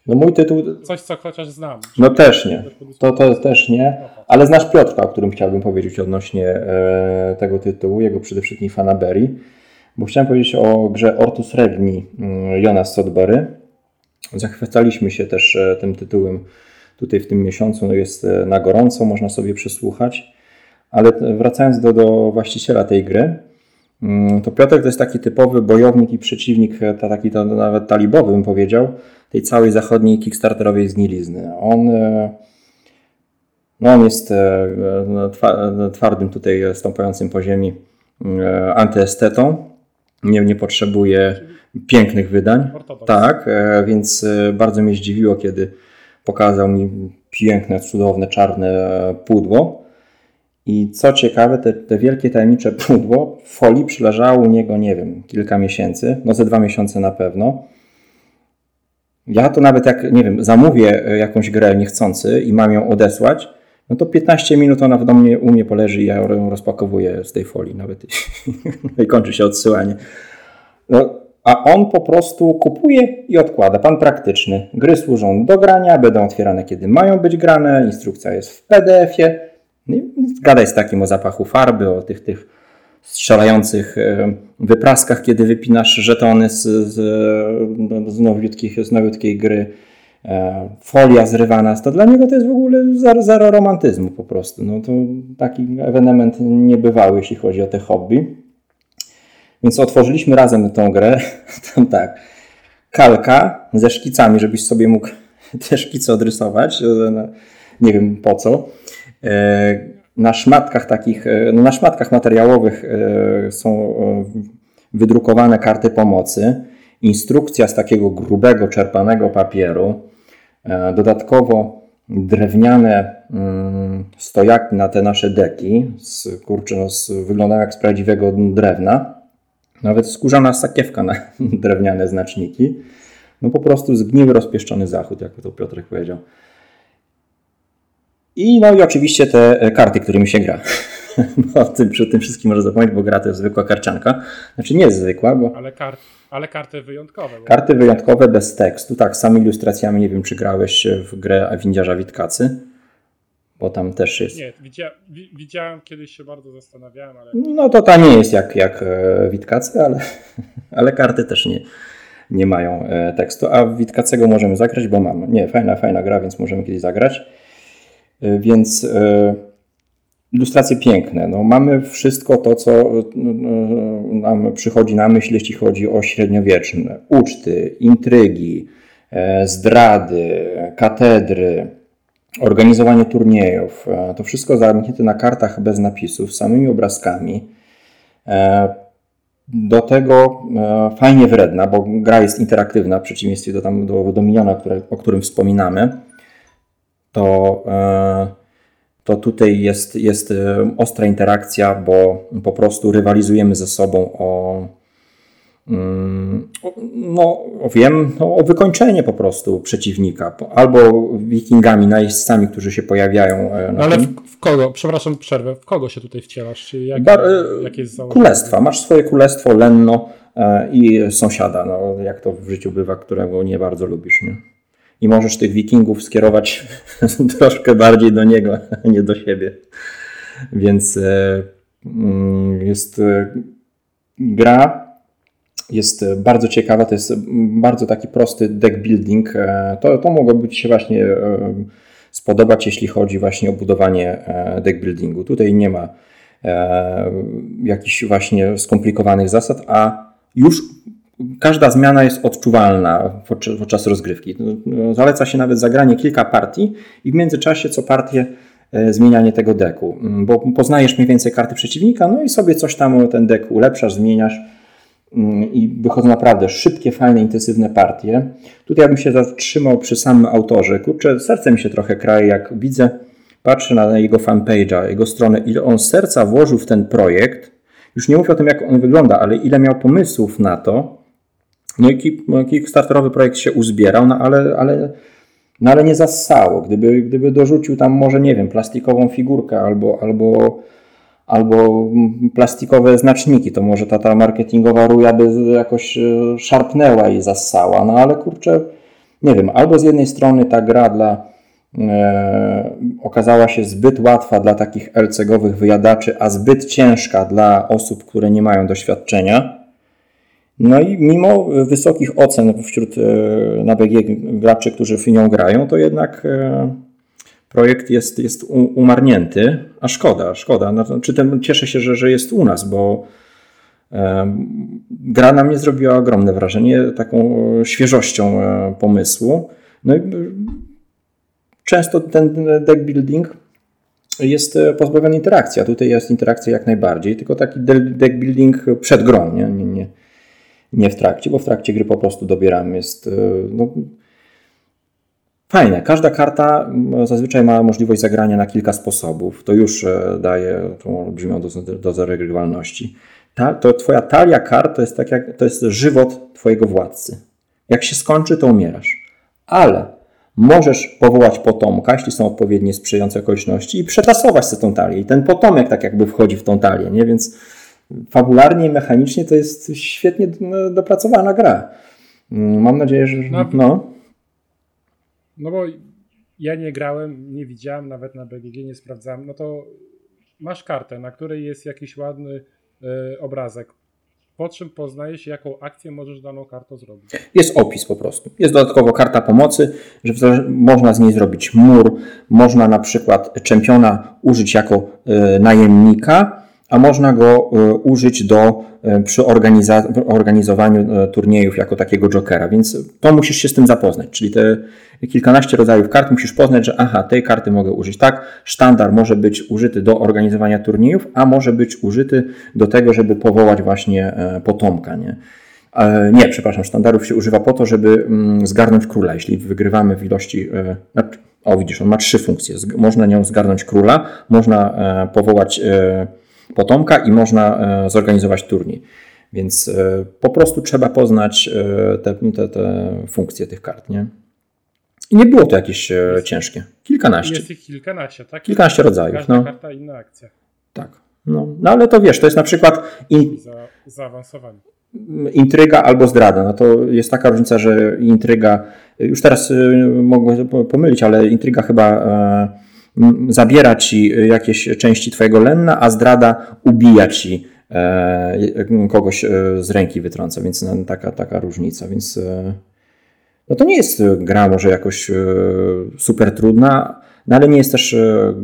No mój tytuł... Coś, co chociaż znam. No też nie, to, to też nie, ale znasz Piotrka, o którym chciałbym powiedzieć odnośnie e, tego tytułu, jego przede wszystkim fanaberii. Bo chciałem powiedzieć o grze Ortus Regni Jona Sodbary. Zachwycaliśmy się też tym tytułem tutaj w tym miesiącu. No jest na gorąco, można sobie przysłuchać. Ale wracając do, do właściciela tej gry, to Piotrek to jest taki typowy bojownik i przeciwnik, ta, taki ta, nawet talibowy bym powiedział, tej całej zachodniej kickstarterowej zgnilizny. On... No on jest twardym tutaj stąpającym po ziemi antyestetą. Nie, nie potrzebuje pięknych wydań. Ortodoks. Tak, więc bardzo mnie zdziwiło, kiedy pokazał mi piękne, cudowne, czarne pudło I co ciekawe, te, te wielkie tajemnicze pudło w folii przyleżało u niego, nie wiem, kilka miesięcy, no ze dwa miesiące na pewno. Ja to nawet jak, nie wiem, zamówię jakąś grę niechcący i mam ją odesłać, no to piętnaście minut ona do mnie, u mnie poleży i ja ją rozpakowuję z tej folii nawet i kończy się odsyłanie. No, a on po prostu kupuje i odkłada. Pan praktyczny. Gry służą do grania, będą otwierane kiedy mają być grane, instrukcja jest w P D F-ie. No i gadaj z takim o zapachu farby, o tych, tych strzelających wypraskach, kiedy wypinasz żetony z, z, z, nowiutkich, z nowiutkiej gry. Folia zrywana. To dla niego to jest w ogóle zero, zero romantyzmu po prostu. No to taki ewenement niebywały, jeśli chodzi o te hobby. Więc otworzyliśmy razem tą grę. Tam tak, kalka ze szkicami, żebyś sobie mógł te szkice odrysować. Nie wiem po co. Na szmatkach takich, no na szmatkach materiałowych są wydrukowane karty pomocy, instrukcja z takiego grubego, czerpanego papieru, dodatkowo drewniane stojaki na te nasze deki, z, kurczę, no, z, wyglądają jak z prawdziwego drewna, nawet skórzana sakiewka na drewniane znaczniki, no po prostu zgniły, rozpieszczony zachód, jak to Piotrek powiedział. I no i oczywiście te karty, którymi się gra. No, tym, przy tym wszystkim można zapomnieć, bo gra to jest zwykła karcianka. Znaczy nie jest zwykła, bo... Ale, kar... Ale karty wyjątkowe. Bo... Karty wyjątkowe bez tekstu, tak, z samymi ilustracjami. Nie wiem, czy grałeś w grę windiarza Witkacy, bo tam też jest... Nie, widzia... widziałem, kiedyś się bardzo zastanawiałem, ale... No to ta nie jest jak, jak Witkacy, ale, ale karty też nie, nie mają tekstu. A Witkacego możemy zagrać, bo mamy. Nie, fajna, fajna gra, więc możemy kiedyś zagrać. Więc e, ilustracje piękne. No, mamy wszystko to, co nam przychodzi na myśl, jeśli chodzi o średniowieczne. Uczty, intrygi, e, zdrady, katedry, organizowanie turniejów. E, to wszystko zamknięte na kartach bez napisów, samymi obrazkami. E, do tego e, fajnie wredna, bo gra jest interaktywna, w przeciwieństwie do, tam, do, do Miniona, które, o którym wspominamy. To, to tutaj jest, jest ostra interakcja, bo po prostu rywalizujemy ze sobą o, no, wiem, no, o wykończenie po prostu przeciwnika. Albo wikingami, najeźdźcami, którzy się pojawiają. No ale w, w kogo, przepraszam, przerwę, w kogo się tutaj wcielasz? Jak, Bar, jak jest założenie? Królestwa, masz swoje królestwo, lenno i sąsiada, no, jak to w życiu bywa, którego nie bardzo lubisz, nie? I możesz tych wikingów skierować troszkę bardziej do niego, a nie do siebie. Więc jest gra, jest bardzo ciekawa, to jest bardzo taki prosty deck building. To, to mogłoby Ci się właśnie spodobać, jeśli chodzi właśnie o budowanie deck buildingu. Tutaj nie ma jakichś właśnie skomplikowanych zasad, a już każda zmiana jest odczuwalna podczas rozgrywki. Zaleca się nawet zagranie kilka partii i w międzyczasie co partię zmienianie tego deku, bo poznajesz mniej więcej karty przeciwnika, no i sobie coś tam ten dek ulepszasz, zmieniasz i wychodzą naprawdę szybkie, fajne, intensywne partie. Tutaj ja bym się zatrzymał przy samym autorze. Kurczę, serce mi się trochę kraje, jak widzę, patrzę na jego fanpage'a, jego stronę, ile on serca włożył w ten projekt. Już nie mówię o tym, jak on wygląda, ale ile miał pomysłów na to. No i kickstarterowy projekt się uzbierał, no ale, ale, no ale nie zassało. Gdyby, gdyby dorzucił tam może, nie wiem, plastikową figurkę albo, albo, albo plastikowe znaczniki, to może ta, ta marketingowa ruja by jakoś szarpnęła i zassała. No ale kurczę, nie wiem, albo z jednej strony ta gra dla, e, okazała się zbyt łatwa dla takich L C G-owych wyjadaczy, a zbyt ciężka dla osób, które nie mają doświadczenia. No i mimo wysokich ocen wśród na B G graczy, którzy w nią grają, to jednak projekt jest, jest umarnięty, a szkoda, szkoda. Znaczy, cieszę się, że, że jest u nas, bo gra na mnie zrobiła ogromne wrażenie, taką świeżością pomysłu. No i często ten deck building jest pozbawiony interakcji, a tutaj jest interakcja jak najbardziej, tylko taki deck building przed grą, nie? nie, nie. Nie w trakcie, bo w trakcie gry po prostu dobieramy. Jest, no, Fajne. Każda karta zazwyczaj ma możliwość zagrania na kilka sposobów. To już daje tą olbrzymią dozę, dozę regrywalności. Ta, to twoja talia kart to jest tak jak, to jest żywot twojego władcy. Jak się skończy, to umierasz. Ale możesz powołać potomka, jeśli są odpowiednie sprzyjające okoliczności i przetasować sobie tą talię. I ten potomek tak jakby wchodzi w tą talię, nie? Więc fabularnie i mechanicznie to jest świetnie dopracowana gra. Mam nadzieję, że... No. No bo ja nie grałem, nie widziałem, nawet na B G G nie sprawdzałem. No to masz kartę, na której jest jakiś ładny y, obrazek. Po czym poznajesz, jaką akcję możesz daną kartą zrobić? Jest opis po prostu. Jest dodatkowo karta pomocy, że można z niej zrobić mur. Można na przykład czempiona użyć jako y, najemnika, a można go y, użyć do y, przy organiza- organizowaniu y, turniejów jako takiego jokera, więc to musisz się z tym zapoznać, czyli te kilkanaście rodzajów kart musisz poznać, że aha, tej karty mogę użyć tak, sztandar może być użyty do organizowania turniejów, a może być użyty do tego, żeby powołać właśnie y, potomka, nie? E, nie, przepraszam, sztandarów się używa po to, żeby mm, zgarnąć króla, jeśli wygrywamy w ilości... Y, o, widzisz, on ma trzy funkcje, Z- można nią zgarnąć króla, można y, powołać... Y, potomka i można e, zorganizować turniej. Więc e, po prostu trzeba poznać e, te, te, te funkcje tych kart, nie? I nie było to jakieś e, ciężkie. Kilkanaście. Jest ich kilkanaście, tak? Kilkanaście rodzajów. Każda no. karta, inna akcja. Tak. No. no ale to wiesz, to jest na przykład in... Za, zaawansowanie. Intryga albo zdrada. No to jest taka różnica, że intryga, już teraz y, mogę pomylić, ale intryga chyba... Y, zabiera ci jakieś części twojego lenna, a zdrada ubija ci e, kogoś z ręki wytrąca, więc no, taka, taka różnica. Więc e, no to nie jest gra może jakoś e, super trudna, no ale nie jest też e,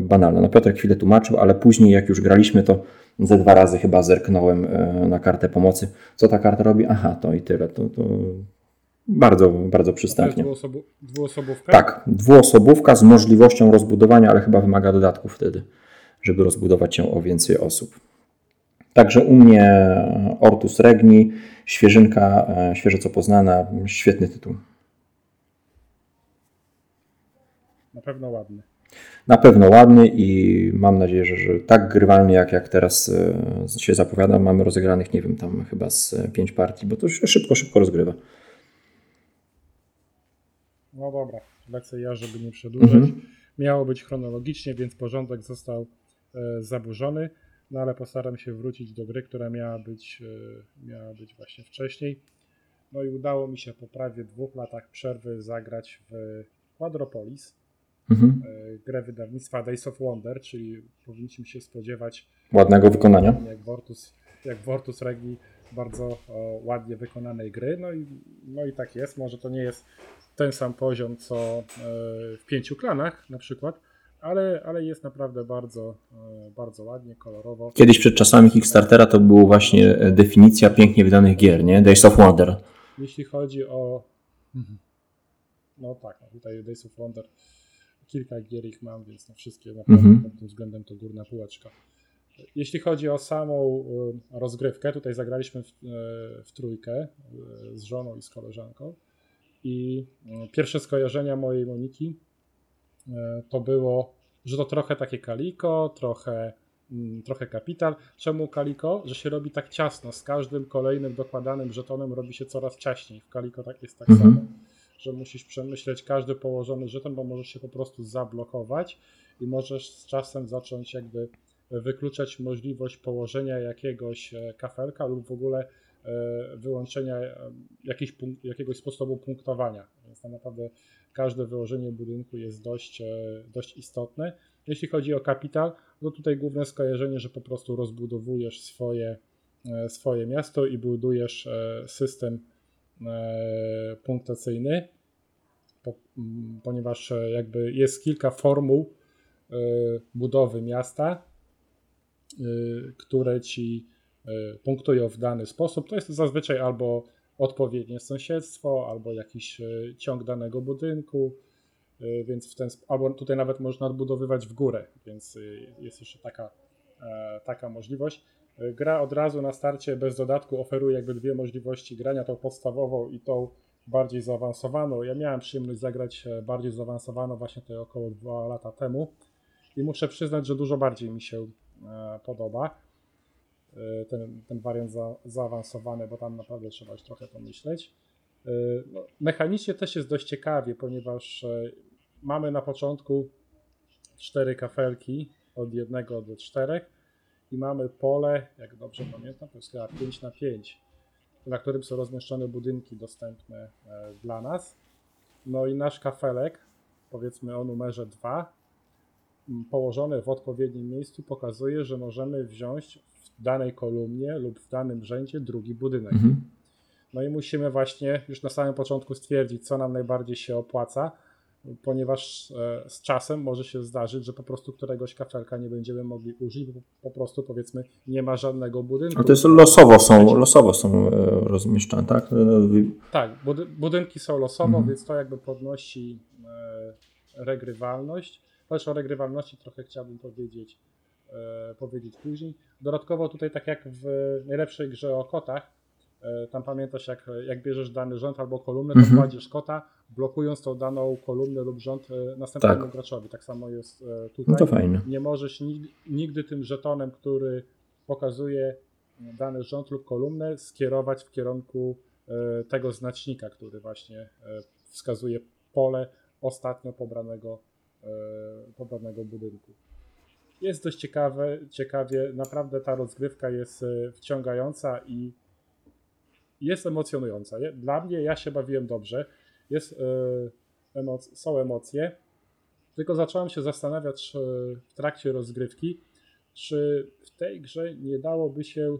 banalna. No Piotrek chwilę tłumaczył, ale później jak już graliśmy, to ze dwa razy chyba zerknąłem e, na kartę pomocy. Co ta karta robi? Aha, to i tyle. To, to... Bardzo, bardzo przystępnie. Dwuosobu- dwuosobówka? Tak, dwuosobówka z możliwością rozbudowania, ale chyba wymaga dodatków wtedy, żeby rozbudować ją o więcej osób. Także u mnie Ortus Regni, świeżynka, świeżo co poznana, świetny tytuł. Na pewno ładny. Na pewno ładny i mam nadzieję, że, że tak grywalny jak, jak teraz się zapowiada, mamy rozegranych, nie wiem, tam chyba z pięć partii, bo to się szybko, szybko rozgrywa. No dobra, lekcja ja, żeby nie przedłużać. Mhm. Miało być chronologicznie, więc porządek został e, zaburzony, no ale postaram się wrócić do gry, która miała być, e, miała być właśnie wcześniej. No i udało mi się po prawie dwóch latach przerwy zagrać w Quadropolis, mhm. e, grę wydawnictwa Days of Wonder, czyli powinniśmy się spodziewać ładnego wykonania. Jak Ortus, jak Ortus Regni, bardzo o, ładnie wykonanej gry. No i, no i tak jest, może to nie jest ten sam poziom co w pięciu klanach na przykład, ale, ale jest naprawdę bardzo, bardzo ładnie, kolorowo. Kiedyś przed czasami Kickstartera to była właśnie definicja pięknie wydanych gier, nie? Days of Wonder. Jeśli chodzi o... No tak, tutaj Days of Wonder, kilka gier ich mam, więc na wszystkie naprawdę mhm. pod tym względem to górna półeczka. Jeśli chodzi o samą rozgrywkę, tutaj zagraliśmy w, w trójkę z żoną i z koleżanką. I pierwsze skojarzenia mojej Moniki to było, że to trochę takie Kaliko, trochę, trochę Kapital. Czemu Kaliko? Że się robi tak ciasno. Z każdym kolejnym dokładanym żetonem robi się coraz ciaśniej. W Kaliko tak jest tak mhm. samo, że musisz przemyśleć każdy położony żeton, bo możesz się po prostu zablokować i możesz z czasem zacząć jakby wykluczać możliwość położenia jakiegoś kafelka lub w ogóle wyłączenia jakiegoś, punk- jakiegoś sposobu punktowania. Więc tam naprawdę każde wyłożenie budynku jest dość, dość istotne. Jeśli chodzi o kapital, to tutaj główne skojarzenie, że po prostu rozbudowujesz swoje, swoje miasto i budujesz system punktacyjny, ponieważ jakby jest kilka formuł budowy miasta, które ci punktują w dany sposób. To jest zazwyczaj albo odpowiednie sąsiedztwo, albo jakiś ciąg danego budynku, więc w ten sp- albo tutaj nawet można odbudowywać w górę, więc jest jeszcze taka, taka możliwość. Gra od razu na starcie bez dodatku oferuje jakby dwie możliwości grania, tą podstawową i tą bardziej zaawansowaną. Ja miałem przyjemność zagrać bardziej zaawansowaną właśnie to około dwa lata temu i muszę przyznać, że dużo bardziej mi się podoba ten, ten wariant za, zaawansowany, bo tam naprawdę trzeba już trochę pomyśleć. No, mechanicznie też jest dość ciekawie, ponieważ mamy na początku cztery kafelki od jednego do czterech i mamy pole, jak dobrze pamiętam, to jest chyba pięć na pięć, na którym są rozmieszczone budynki dostępne dla nas. No i nasz kafelek, powiedzmy o numerze dwa, położony w odpowiednim miejscu, pokazuje, że możemy wziąć w danej kolumnie lub w danym rzędzie drugi budynek. Mhm. No i musimy właśnie już na samym początku stwierdzić, co nam najbardziej się opłaca, ponieważ z czasem może się zdarzyć, że po prostu któregoś kafelka nie będziemy mogli użyć, bo po prostu powiedzmy nie ma żadnego budynku. A to jest losowo są, losowo są rozmieszczane, tak? Tak, budynki są losowo, mhm. więc to jakby podnosi regrywalność. Zresztą o regrywalności trochę chciałbym powiedzieć, powiedzieć później. Dodatkowo tutaj tak jak w najlepszej grze o kotach, tam pamiętasz, jak, jak bierzesz dany rząd albo kolumnę, to mhm. kładziesz kota, blokując tą daną kolumnę lub rząd następnemu tak. graczowi. Tak samo jest tutaj. No to fajne. Nie możesz nigdy, nigdy tym żetonem, który pokazuje dany rząd lub kolumnę, skierować w kierunku tego znacznika, który właśnie wskazuje pole ostatnio pobranego, pobranego budynku. Jest dość ciekawe, ciekawie, naprawdę ta rozgrywka jest wciągająca i jest emocjonująca. Dla mnie, ja się bawiłem dobrze. Jest, yy, emoc- są emocje. Tylko zacząłem się zastanawiać yy, w trakcie rozgrywki, czy w tej grze nie dałoby się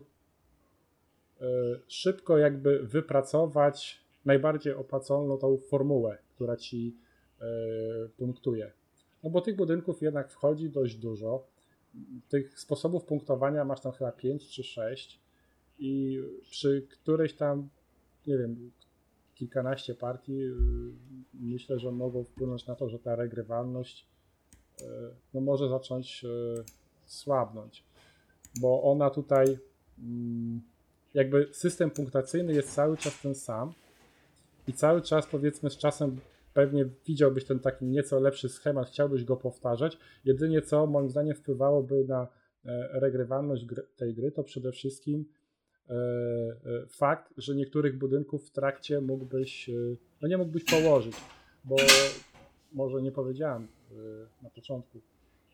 yy, szybko jakby wypracować najbardziej opłacalną tą formułę, która ci yy, punktuje. No bo tych budynków jednak wchodzi dość dużo. Tych sposobów punktowania masz tam chyba pięć czy sześć. I przy którejś tam, nie wiem, kilkanaście partii yy, myślę, że mogą wpłynąć na to, że ta regrywalność yy, no może zacząć yy, słabnąć, bo ona tutaj yy, jakby system punktacyjny jest cały czas ten sam i cały czas powiedzmy z czasem pewnie widziałbyś ten taki nieco lepszy schemat, chciałbyś go powtarzać, jedynie co moim zdaniem wpływałoby na yy, regrywalność gry, tej gry to przede wszystkim fakt, że niektórych budynków w trakcie mógłbyś, no nie mógłbyś położyć, bo może nie powiedziałem na początku,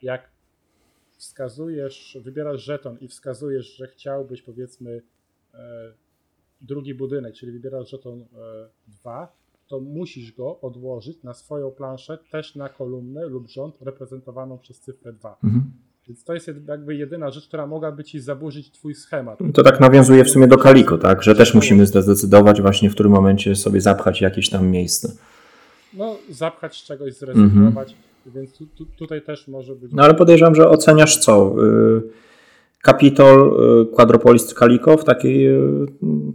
jak wskazujesz, wybierasz żeton i wskazujesz, że chciałbyś powiedzmy drugi budynek, czyli wybierasz żeton dwa, to musisz go odłożyć na swoją planszę, też na kolumnę lub rząd reprezentowaną przez cyfrę dwa. Mhm. Więc to jest jakby jedyna rzecz, która mogłaby ci zaburzyć twój schemat. To tak nawiązuje w sumie do Kaliko, tak? Że też musimy zdecydować właśnie, w którym momencie sobie zapchać jakieś tam miejsce. No, zapchać z czegoś, zrezygnować, mm-hmm. więc tu, tu, tutaj też może być... No ale podejrzewam, że oceniasz co? Kapitol, Quadropolis, Kaliko w takiej,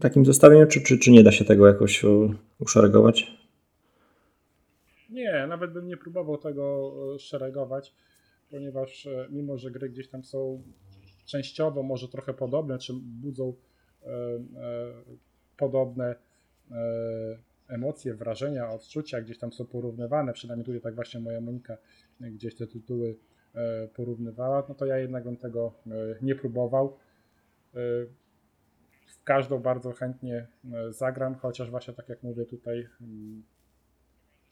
takim zestawieniu, czy, czy, czy nie da się tego jakoś uszeregować? Nie, nawet bym nie próbował tego szeregować. Ponieważ mimo, że gry gdzieś tam są częściowo może trochę podobne, czy budzą e, e, podobne e, emocje, wrażenia, odczucia, gdzieś tam są porównywane, przynajmniej tutaj tak właśnie moja Monika gdzieś te tytuły e, porównywała, no to ja jednak bym tego e, nie próbował. E, w każdą bardzo chętnie e, zagram, chociaż właśnie tak jak mówię tutaj, m,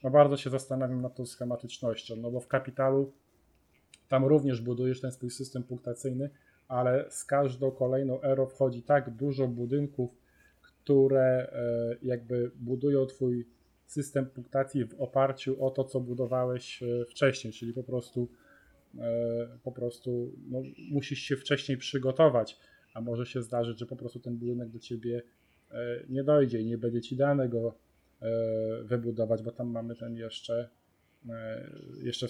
no bardzo się zastanawiam nad tą schematycznością, no bo w Kapitalu tam również budujesz ten swój system punktacyjny, ale z każdą kolejną erą wchodzi tak dużo budynków, które jakby budują twój system punktacji w oparciu o to, co budowałeś wcześniej, czyli po prostu, po prostu no, musisz się wcześniej przygotować, a może się zdarzyć, że po prostu ten budynek do ciebie nie dojdzie i nie będzie ci dane go wybudować, bo tam mamy ten jeszcze, jeszcze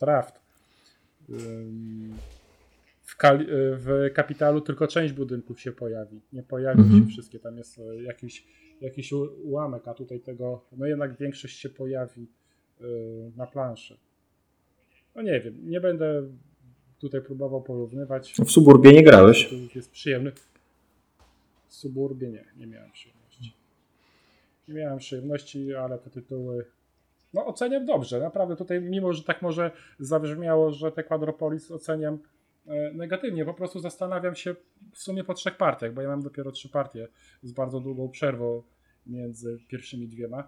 draft. W, kal- w Kapitalu tylko część budynków się pojawi, nie pojawią mhm. się wszystkie, tam jest jakiś, jakiś ułamek, a tutaj tego, no jednak większość się pojawi yy, na planszy. No nie wiem, nie będę tutaj próbował porównywać. W Suburbie nie grałeś? To jest przyjemny. W Suburbie nie, nie miałem przyjemności. Nie miałem przyjemności, ale te tytuły no oceniam dobrze. Naprawdę tutaj, mimo że tak może zabrzmiało, że te Quadropolis oceniam negatywnie, po prostu zastanawiam się w sumie po trzech partiach, bo ja mam dopiero trzy partie z bardzo długą przerwą między pierwszymi dwiema.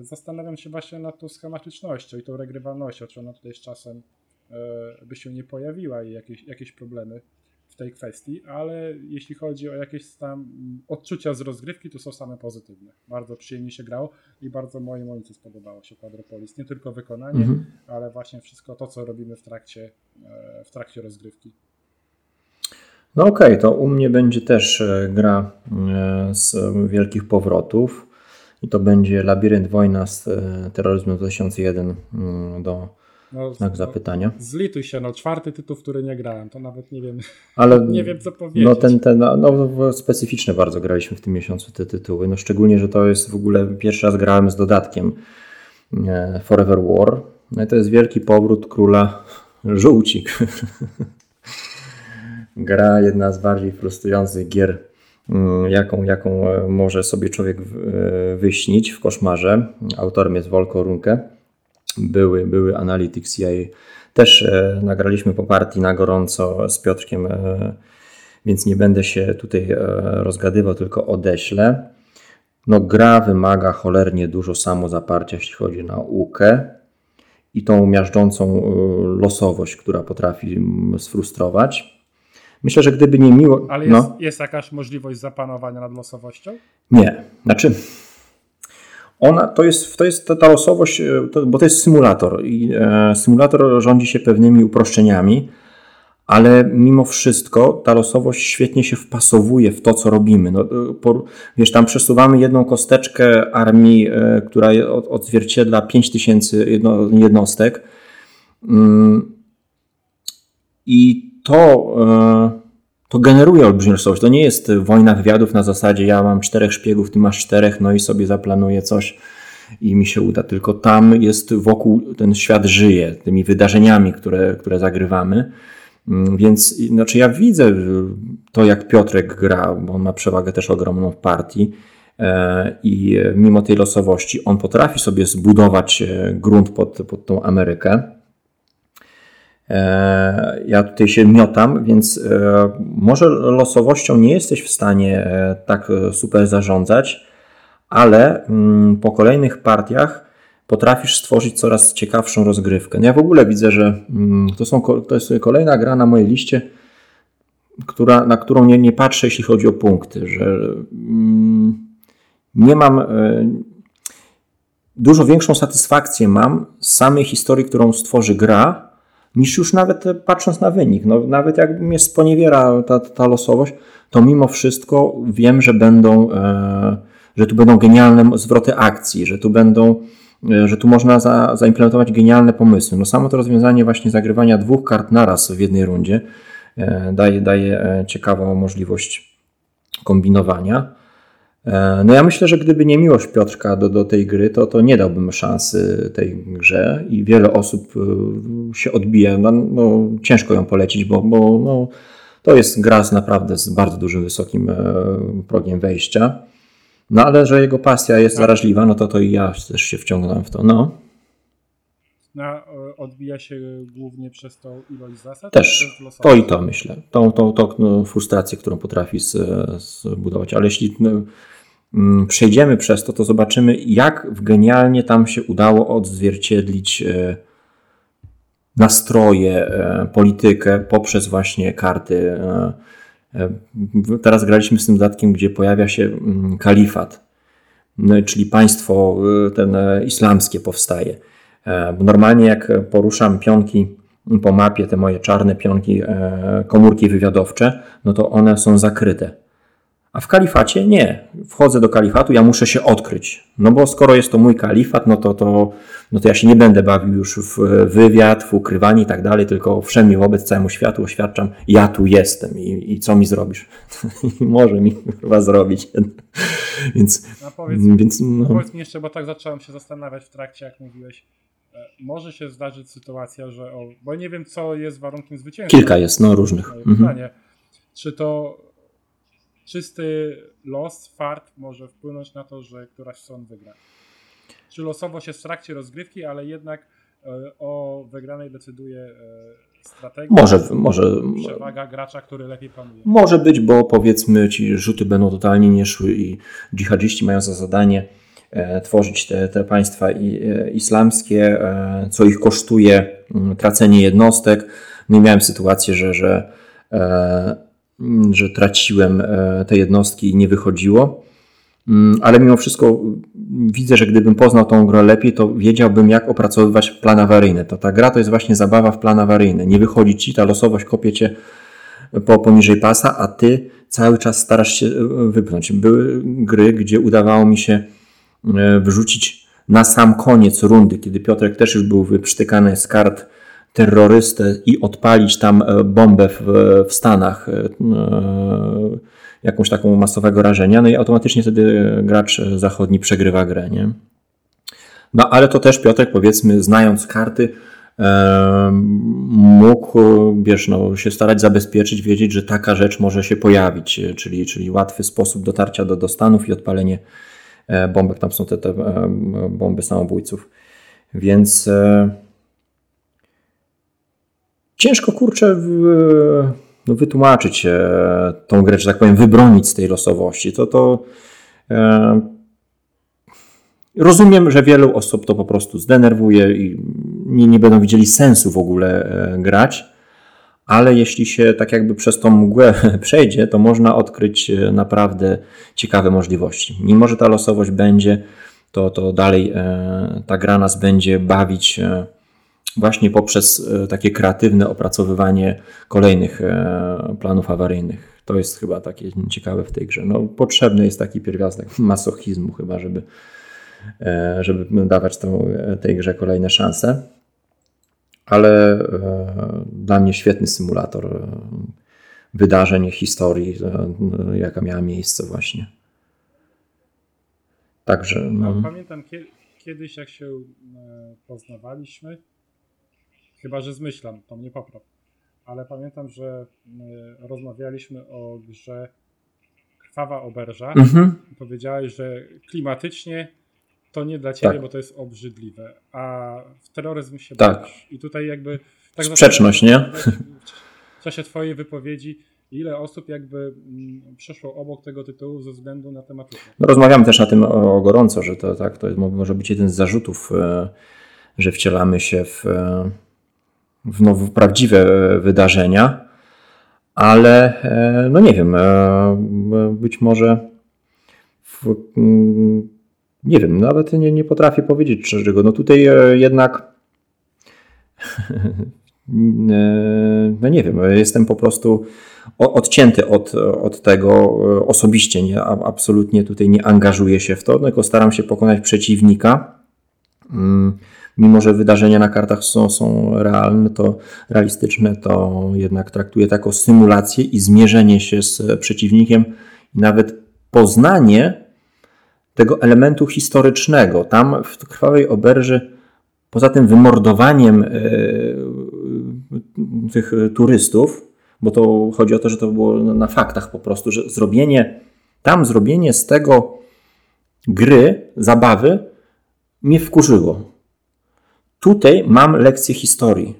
Zastanawiam się właśnie nad tą schematycznością i tą regrywalnością, czy ona tutaj z czasem by się nie pojawiła i jakieś, jakieś problemy w tej kwestii, ale jeśli chodzi o jakieś tam odczucia z rozgrywki, to są same pozytywne. Bardzo przyjemnie się grało i bardzo mojej Monice spodobało się Quadropolis. Nie tylko wykonanie, mhm. ale właśnie wszystko to, co robimy w trakcie, w trakcie rozgrywki. No okej, okay, to u mnie będzie też gra z wielkich powrotów i to będzie Labirynt Wojna z terroryzmu dwa tysiące jeden do No, znak zapytania. Zlituj się, no czwarty tytuł, w który nie grałem, to nawet nie wiem, ale nie wiem co powiedzieć. No ten, ten, no specyficzne bardzo graliśmy w tym miesiącu te tytuły, no szczególnie, że to jest w ogóle pierwszy raz grałem z dodatkiem Forever War, no i to jest wielki powrót króla Żółcik. Gra jedna z bardziej frustrujących gier, jaką, jaką może sobie człowiek wyśnić w koszmarze. Autorem jest Volko Runke. Były, były analityk C I A. Też e, nagraliśmy po partii na gorąco z Piotrkiem, e, więc nie będę się tutaj e, rozgadywał, tylko odeślę. No, gra wymaga cholernie dużo samozaparcia, jeśli chodzi o naukę i tą miażdżącą e, losowość, która potrafi m, sfrustrować. Myślę, że gdyby nie miło... Ale jest, no, jest jakaś możliwość zapanowania nad losowością? Nie. Znaczy... Ona, to jest, to jest ta, ta losowość, to, bo to jest symulator i e, symulator rządzi się pewnymi uproszczeniami, ale mimo wszystko ta losowość świetnie się wpasowuje w to, co robimy. No, po, wiesz, tam przesuwamy jedną kosteczkę armii, e, która od, odzwierciedla pięć tysięcy jedno, jednostek Ym, i to... E, To generuje olbrzymią losowość. To nie jest wojna wywiadów na zasadzie ja mam czterech szpiegów, ty masz czterech, no i sobie zaplanuję coś i mi się uda. Tylko tam jest wokół, ten świat żyje tymi wydarzeniami, które, które zagrywamy. Więc znaczy ja widzę to, jak Piotrek gra, bo on ma przewagę też ogromną w partii i mimo tej losowości on potrafi sobie zbudować grunt pod, pod tą Amerykę. Ja tutaj się miotam, więc może losowością nie jesteś w stanie tak super zarządzać, ale po kolejnych partiach potrafisz stworzyć coraz ciekawszą rozgrywkę. No ja w ogóle widzę, że to, są, to jest kolejna gra na mojej liście, która, na którą nie, nie patrzę, jeśli chodzi o punkty, że nie mam... Dużo większą satysfakcję mam z samej historii, którą stworzy gra, niż już nawet patrząc na wynik. No, nawet jak mnie sponiewiera ta, ta losowość, to mimo wszystko wiem, że będą, e, że tu będą genialne zwroty akcji, że tu będą, e, że tu można za, zaimplementować genialne pomysły. No, samo to rozwiązanie właśnie zagrywania dwóch kart naraz w jednej rundzie e, daje, daje ciekawą możliwość kombinowania. E, no ja myślę, że gdyby nie miłość Piotrka do, do tej gry, to, to nie dałbym szansy tej grze i wiele osób e, się odbija. No, no, ciężko ją polecić, bo, bo no, to jest gra z naprawdę z bardzo dużym, wysokim e, progiem wejścia. No ale że jego pasja jest zaraźliwa, no to, to i ja też się wciągnąłem w to. No. No, odbija się głównie przez tą ilość zasad? Też, to i to myślę. Tą, tą, tą no, frustrację, którą potrafi z, zbudować. Ale jeśli no, m, przejdziemy przez to, to zobaczymy, jak genialnie tam się udało odzwierciedlić e, nastroje, e, politykę poprzez właśnie karty. E, e, teraz graliśmy z tym dodatkiem, gdzie pojawia się m, kalifat, no, czyli państwo ten e, islamskie powstaje. Normalnie jak poruszam pionki po mapie, te moje czarne pionki, komórki wywiadowcze, no to one są zakryte. A w kalifacie nie. Wchodzę do kalifatu, ja muszę się odkryć. No bo skoro jest to mój kalifat, no to, to, no to ja się nie będę bawił już w wywiad, w ukrywanie i tak dalej, tylko wszędzie wobec całemu światu oświadczam, ja tu jestem i, i co mi zrobisz? Może mi chyba zrobić. Więc, no powiedz, więc, no. powiedz mi jeszcze, bo tak zacząłem się zastanawiać w trakcie, jak mówiłeś. Może się zdarzyć sytuacja, że... O, bo nie wiem, co jest warunkiem zwycięstwa. Kilka jest, no różnych. Pytanie, mhm. Czy to czysty los, fart może wpłynąć na to, że któraś stron wygra. Czy losowo się w trakcie rozgrywki, ale jednak o wygranej decyduje strategia, może, może, przewaga gracza, który lepiej panuje. Może być, bo powiedzmy ci rzuty będą totalnie nie szły i dżihadziści mają za zadanie tworzyć te, te państwa islamskie, co ich kosztuje tracenie jednostek. No i miałem sytuację, że, że, że traciłem te jednostki i nie wychodziło. Ale mimo wszystko widzę, że gdybym poznał tą grę lepiej, to wiedziałbym, jak opracowywać plan awaryjny. To ta gra to jest właśnie zabawa w plan awaryjny. Nie wychodzi ci, ta losowość kopie cię po, poniżej pasa, a ty cały czas starasz się wypchnąć. Były gry, gdzie udawało mi się wrzucić na sam koniec rundy, kiedy Piotrek też już był wyprztykany z kart terrorystę i odpalić tam bombę w, w Stanach, jakąś taką masowego rażenia, no i automatycznie wtedy gracz zachodni przegrywa grę, nie? No ale to też Piotrek, powiedzmy, znając karty, mógł, wiesz, no, się starać zabezpieczyć, wiedzieć, że taka rzecz może się pojawić, czyli, czyli łatwy sposób dotarcia do, do Stanów i odpalenie bombek, tam są te, te bomby samobójców, więc ciężko, kurczę, w, no, wytłumaczyć e, tą grę, że tak powiem, wybronić z tej losowości. To, to e, rozumiem, że wielu osób to po prostu zdenerwuje i nie, nie będą widzieli sensu w ogóle e, grać, ale jeśli się tak jakby przez tą mgłę przejdzie, to można odkryć naprawdę ciekawe możliwości. Mimo że ta losowość będzie, to, to dalej e, ta gra nas będzie bawić e, właśnie poprzez takie kreatywne opracowywanie kolejnych planów awaryjnych. To jest chyba takie ciekawe w tej grze. No, potrzebny jest taki pierwiastek masochizmu chyba, żeby, żeby dawać tą, tej grze kolejne szanse. Ale dla mnie świetny symulator wydarzeń, historii, jaka miała miejsce właśnie. Także... No. Pamiętam kiedyś, jak się poznawaliśmy, chyba że zmyślam, to mnie popraw. Ale pamiętam, że rozmawialiśmy o grze Krwawa Oberża. Mm-hmm. I powiedziałeś, że klimatycznie to nie dla ciebie, tak, bo to jest obrzydliwe. A w terroryzm się tak bawisz. I tutaj jakby... Tak sprzeczność, nie? W czasie twojej wypowiedzi ile osób jakby przeszło obok tego tytułu ze względu na tematykę? No, rozmawiamy też na tym o, o gorąco, że to, tak, to jest, może być jeden z zarzutów, że wcielamy się w... W, no, w prawdziwe wydarzenia, ale no nie wiem, być może w, nie wiem, nawet nie, nie potrafię powiedzieć czego. No tutaj jednak no nie wiem, jestem po prostu odcięty od, od tego osobiście, nie, absolutnie tutaj nie angażuję się w to, tylko staram się pokonać przeciwnika. Mimo że wydarzenia na kartach są, są realne, to realistyczne, to jednak traktuję to jako symulację i zmierzenie się z przeciwnikiem, nawet poznanie tego elementu historycznego. Tam w Krwawej Oberży, poza tym wymordowaniem yy, tych turystów, bo to chodzi o to, że to było na faktach po prostu, że zrobienie tam zrobienie z tego gry, zabawy mnie wkurzyło. Tutaj mam lekcję historii.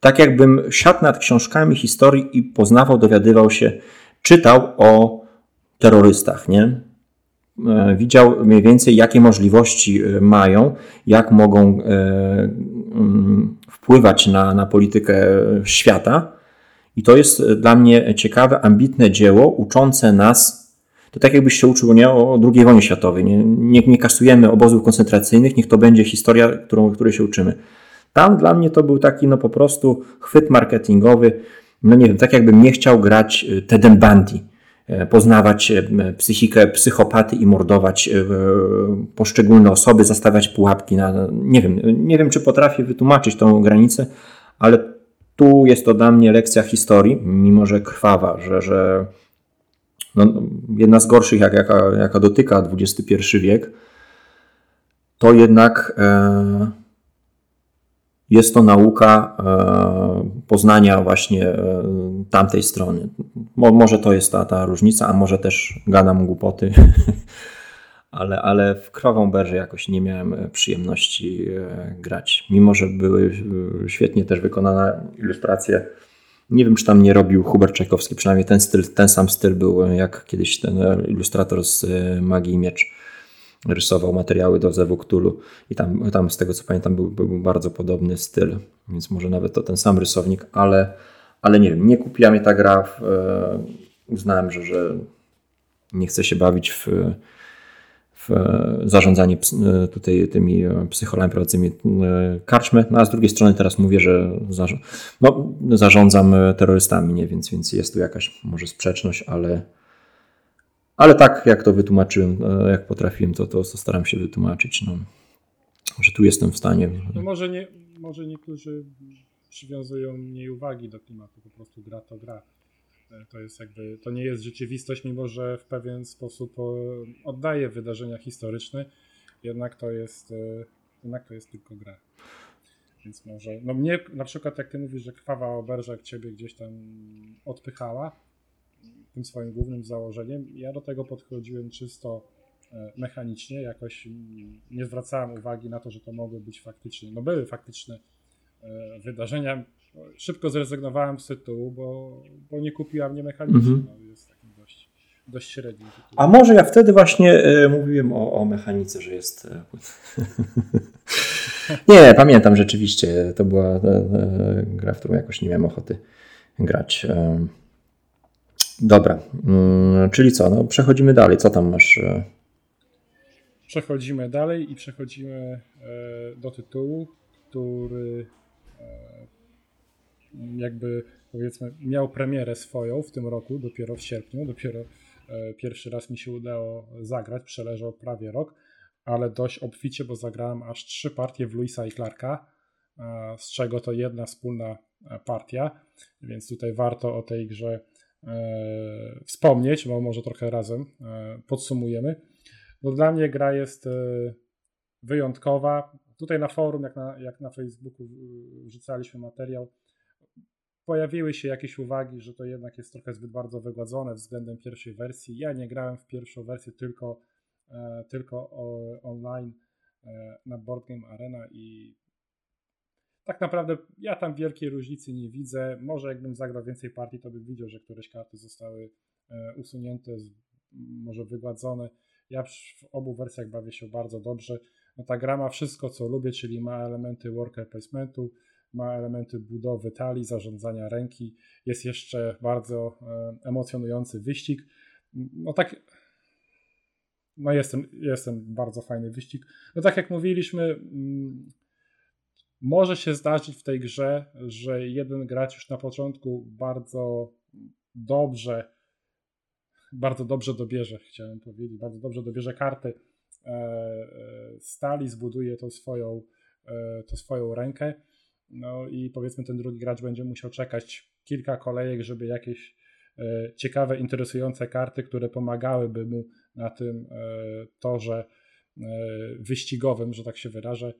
Tak jakbym siadł nad książkami historii i poznawał, dowiadywał się, czytał o terrorystach, nie? Widział mniej więcej, jakie możliwości mają, jak mogą wpływać na, na politykę świata. I to jest dla mnie ciekawe, ambitne dzieło uczące nas. To tak jakbyś się uczył, nie, o drugiej wojnie światowej. Nie, niech nie kasujemy obozów koncentracyjnych, niech to będzie historia, którą, której się uczymy. Tam dla mnie to był taki no po prostu chwyt marketingowy. No nie wiem, tak jakbym nie chciał grać Tedem Bundy, poznawać psychikę psychopaty i mordować poszczególne osoby, zastawiać pułapki na... Nie wiem, nie wiem, czy potrafię wytłumaczyć tą granicę, ale tu jest to dla mnie lekcja historii, mimo że krwawa, że... że no, jedna z gorszych, jak, jaka, jaka dotyka dwudziesty pierwszy wiek, to jednak e, jest to nauka poznania właśnie tamtej strony. Mo, może to jest ta, ta różnica, a może też gadam głupoty, ale, ale w Krową Berżę jakoś nie miałem przyjemności grać. Mimo że były świetnie też wykonane ilustracje. Nie wiem, czy tam nie robił Hubert Czajkowski, przynajmniej ten styl, ten sam styl był, jak kiedyś ten ilustrator z Magii i Miecz rysował materiały do Zewu Cthulhu i tam, tam z tego co pamiętam był, był bardzo podobny styl, więc może nawet to ten sam rysownik, ale, ale nie wiem, nie kupiła mnie ta gra, w, uznałem, że, że nie chcę się bawić w, w zarządzanie tutaj tymi psycholami prowadzącymi karczmy, no a z drugiej strony teraz mówię, że zarząd, no, zarządzam terrorystami, nie? Więc, więc jest tu jakaś może sprzeczność, ale Ale tak, jak to wytłumaczyłem, jak potrafiłem, to, to, to staram się wytłumaczyć, no, że tu jestem w stanie. No może, nie, może niektórzy przywiązują mniej uwagi do klimatu, po prostu gra to gra. To jest jakby, to nie jest rzeczywistość, mimo że w pewien sposób oddaje wydarzenia historyczne, jednak to jest, jednak to jest tylko gra. Więc może, no mnie na przykład jak ty mówisz, że Krwawa Oberża ciebie gdzieś tam odpychała, tym swoim głównym założeniem. Ja do tego podchodziłem czysto mechanicznie, jakoś nie zwracałem uwagi na to, że to mogły być faktyczne, no były faktyczne wydarzenia. Szybko zrezygnowałem z tytułu, bo, bo nie kupiła mnie mechanicznie. Mm-hmm. No, jest taki dość, dość średni tytuł. A może ja wtedy właśnie y, mówiłem o, o mechanice, że jest... nie, pamiętam rzeczywiście. To była e, e, gra, w którą jakoś nie miałem ochoty grać. E, Dobra, czyli co? No, przechodzimy dalej. Co tam masz? Przechodzimy dalej i przechodzimy do tytułu, który jakby powiedzmy miał premierę swoją w tym roku, dopiero w sierpniu. Dopiero pierwszy raz mi się udało zagrać, przeleżał prawie rok, ale dość obficie, bo zagrałem aż trzy partie w Lewisa i Clarka, z czego to jedna wspólna partia, więc tutaj warto o tej grze E, wspomnieć, bo może trochę razem e, podsumujemy. No dla mnie gra jest e, wyjątkowa. Tutaj na forum, jak na, jak na Facebooku wrzucaliśmy materiał, pojawiły się jakieś uwagi, że to jednak jest trochę zbyt bardzo wygładzone względem pierwszej wersji. Ja nie grałem w pierwszą wersję, tylko, e, tylko o, online e, na Board Game Arena i tak naprawdę ja tam wielkiej różnicy nie widzę. Może jakbym zagrał więcej partii, to bym widział, że któreś karty zostały e, usunięte, z, może wygładzone. Ja w obu wersjach bawię się bardzo dobrze. No, ta gra ma wszystko, co lubię, czyli ma elementy worker placementu, ma elementy budowy talii, zarządzania ręki. Jest jeszcze bardzo e, emocjonujący wyścig. No tak, no jestem, jestem bardzo fajny wyścig. No tak jak mówiliśmy... Mm, Może się zdarzyć w tej grze, że jeden gracz już na początku bardzo dobrze, bardzo dobrze dobierze, chciałem powiedzieć, bardzo dobrze dobierze karty stali, zbuduje tą swoją, tą swoją rękę, no i powiedzmy ten drugi gracz będzie musiał czekać kilka kolejek, żeby jakieś ciekawe, interesujące karty, które pomagałyby mu na tym torze wyścigowym, że tak się wyrażę,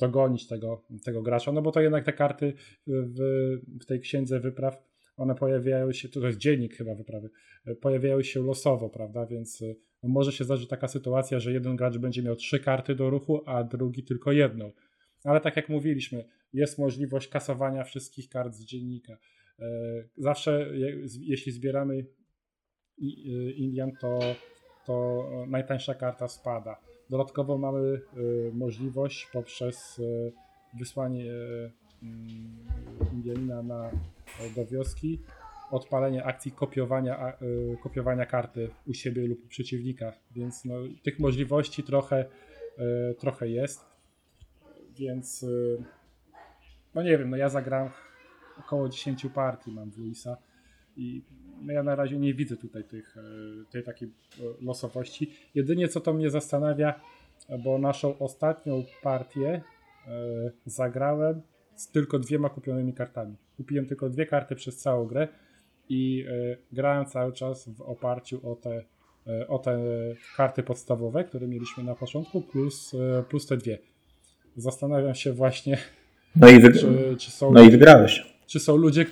dogonić tego, tego gracza, no bo to jednak te karty w, w tej księdze wypraw, one pojawiają się, to jest dziennik chyba wyprawy, pojawiają się losowo, prawda, więc może się zdarzyć taka sytuacja, że jeden gracz będzie miał trzy karty do ruchu, a drugi tylko jedną, ale tak jak mówiliśmy, jest możliwość kasowania wszystkich kart z dziennika. Zawsze jeśli zbieramy Indian, to, to najtańsza karta spada. Dodatkowo mamy y, możliwość poprzez y, wysłanie y, Indianina na, y, do wioski, odpalenie akcji kopiowania, a, y, kopiowania karty u siebie lub u przeciwnika, więc no, tych możliwości trochę, y, trochę jest, więc y, no nie wiem, no ja zagram około dziesięć partii mam w Lewisa i no ja na razie nie widzę tutaj tych, tej takiej losowości. Jedynie co to mnie zastanawia, bo naszą ostatnią partię zagrałem z tylko dwiema kupionymi kartami. Kupiłem tylko dwie karty przez całą grę i grałem cały czas w oparciu o te, o te karty podstawowe, które mieliśmy na początku, plus, plus te dwie. zastanawiam się właśnie, no i wygr- czy, czy są... No i wygrałeś. Czy są ludzie...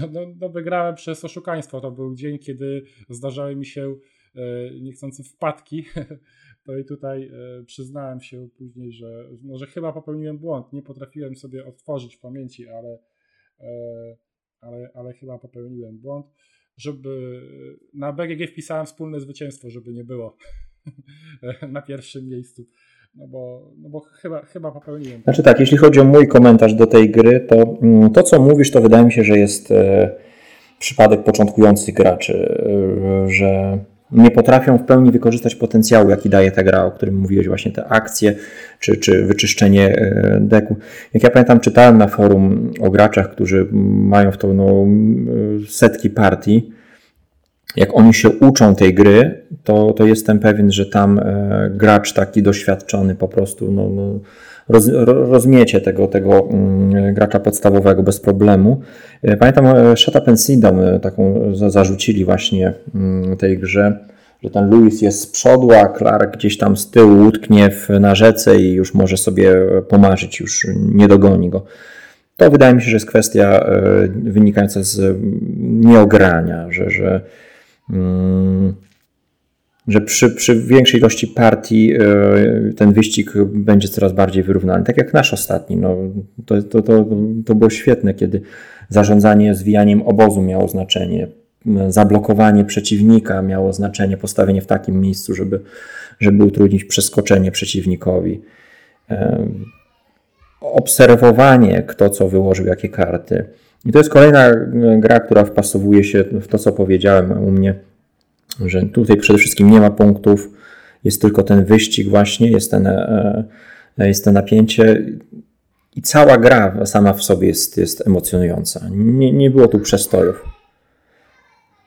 No, no, no wygrałem przez oszukaństwo. To był dzień, kiedy zdarzały mi się niechcący wpadki. To i tutaj przyznałem się później, że może chyba popełniłem błąd. Nie potrafiłem sobie otworzyć w pamięci, ale, ale, ale chyba popełniłem błąd. Żeby na B G G wpisałem wspólne zwycięstwo, żeby nie było na pierwszym miejscu. No bo, no bo chyba, chyba popełniłem. Znaczy tak, jeśli chodzi o mój komentarz do tej gry, to to co mówisz, to wydaje mi się, że jest e, przypadek początkujących graczy, e, że nie potrafią w pełni wykorzystać potencjału, jaki daje ta gra, o którym mówiłeś, właśnie te akcje, czy, czy wyczyszczenie e, deku. Jak ja pamiętam, czytałem na forum o graczach, którzy mają w to no, setki partii. Jak oni się uczą tej gry, to, to jestem pewien, że tam e, gracz taki doświadczony po prostu no, no, roz, rozmiecie tego, tego mm, gracza podstawowego bez problemu. E, pamiętam e, Shut Up and Sit Down e, taką za, zarzucili właśnie mm, tej grze, że ten Lewis jest z przodu, a Clark gdzieś tam z tyłu utknie w, na rzece i już może sobie pomarzyć, już nie dogoni go. To wydaje mi się, że jest kwestia e, wynikająca z nieogrania, że, że Hmm, że przy, przy większej ilości partii yy, ten wyścig będzie coraz bardziej wyrównany. Tak jak nasz ostatni. No, to, to, to, to było świetne, kiedy zarządzanie zwijaniem obozu miało znaczenie. Zablokowanie przeciwnika miało znaczenie. Postawienie w takim miejscu, żeby, żeby utrudnić przeskoczenie przeciwnikowi. Yy, obserwowanie, kto co wyłożył, jakie karty. I to jest kolejna gra, która wpasowuje się w to, co powiedziałem u mnie, że tutaj przede wszystkim nie ma punktów, jest tylko ten wyścig właśnie, jest, ten, jest to napięcie i cała gra sama w sobie jest, jest emocjonująca. Nie, nie było tu przestojów.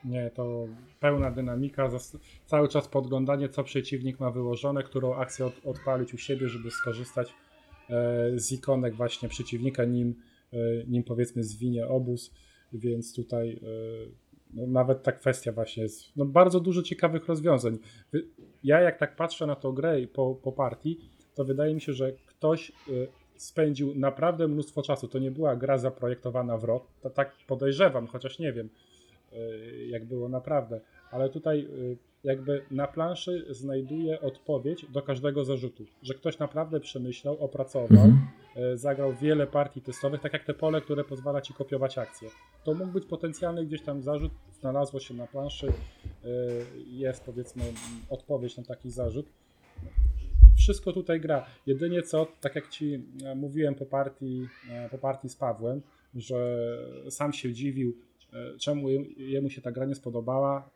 Nie, to pełna dynamika, cały czas podglądanie, co przeciwnik ma wyłożone, którą akcję odpalić u siebie, żeby skorzystać z ikonek właśnie przeciwnika, nim nim powiedzmy zwinie obóz, więc tutaj no, nawet ta kwestia właśnie jest, no, bardzo dużo ciekawych rozwiązań. Ja jak tak patrzę na tą grę po, po partii, to wydaje mi się, że ktoś spędził naprawdę mnóstwo czasu. To nie była gra zaprojektowana w rok, to tak podejrzewam, chociaż nie wiem jak było naprawdę, ale tutaj jakby na planszy znajduje odpowiedź do każdego zarzutu, że ktoś naprawdę przemyślał, opracował, mhm. zagrał wiele partii testowych, tak jak te pole, które pozwala ci kopiować akcje. To mógł być potencjalny gdzieś tam zarzut, znalazło się na planszy, jest powiedzmy odpowiedź na taki zarzut. Wszystko tutaj gra. Jedynie co, tak jak ci mówiłem po partii, po partii z Pawłem, że sam się dziwił, czemu jemu się ta gra nie spodobała,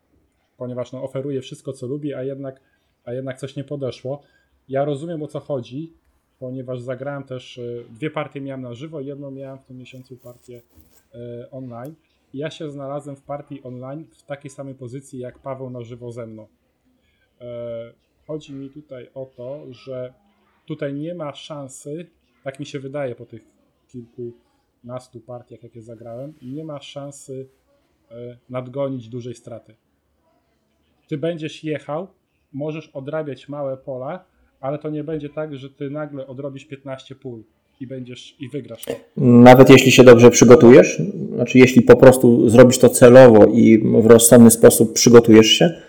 ponieważ no, oferuje wszystko, co lubi, a jednak, a jednak coś nie podeszło. Ja rozumiem, o co chodzi, ponieważ zagrałem też, dwie partie miałem na żywo, jedną miałem w tym miesiącu partię y, online. I ja się znalazłem w partii online w takiej samej pozycji, jak Paweł na żywo ze mną. Y, chodzi mi tutaj o to, że tutaj nie ma szansy, tak mi się wydaje po tych kilkunastu partiach, jakie zagrałem, nie ma szansy y, nadgonić dużej straty. Ty będziesz jechał, możesz odrabiać małe pola, ale to nie będzie tak, że ty nagle odrobisz piętnaście pól i będziesz i wygrasz. Nawet jeśli się dobrze przygotujesz, znaczy jeśli po prostu zrobisz to celowo i w rozsądny sposób przygotujesz się?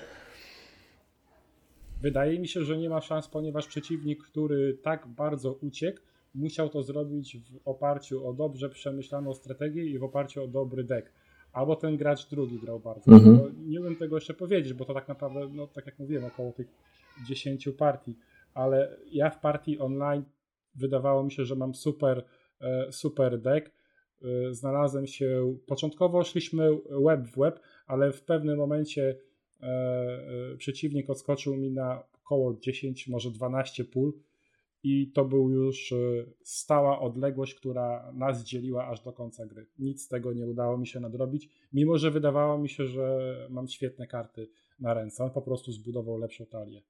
Wydaje mi się, że nie ma szans, ponieważ przeciwnik, który tak bardzo uciekł, musiał to zrobić w oparciu o dobrze przemyślaną strategię i w oparciu o dobry deck. Albo ten gracz drugi grał bardzo. Mhm. Nie umiem tego jeszcze powiedzieć, bo to tak naprawdę, no tak jak mówiłem, około tych dziesięciu partii. Ale ja w partii online wydawało mi się, że mam super, super deck. Znalazłem się, początkowo szliśmy łeb w łeb, ale w pewnym momencie przeciwnik odskoczył mi na około dziesięć, może dwanaście pól i to był już stała odległość, która nas dzieliła aż do końca gry. Nic z tego nie udało mi się nadrobić, mimo że wydawało mi się, że mam świetne karty na ręce. On po prostu zbudował lepszą talię.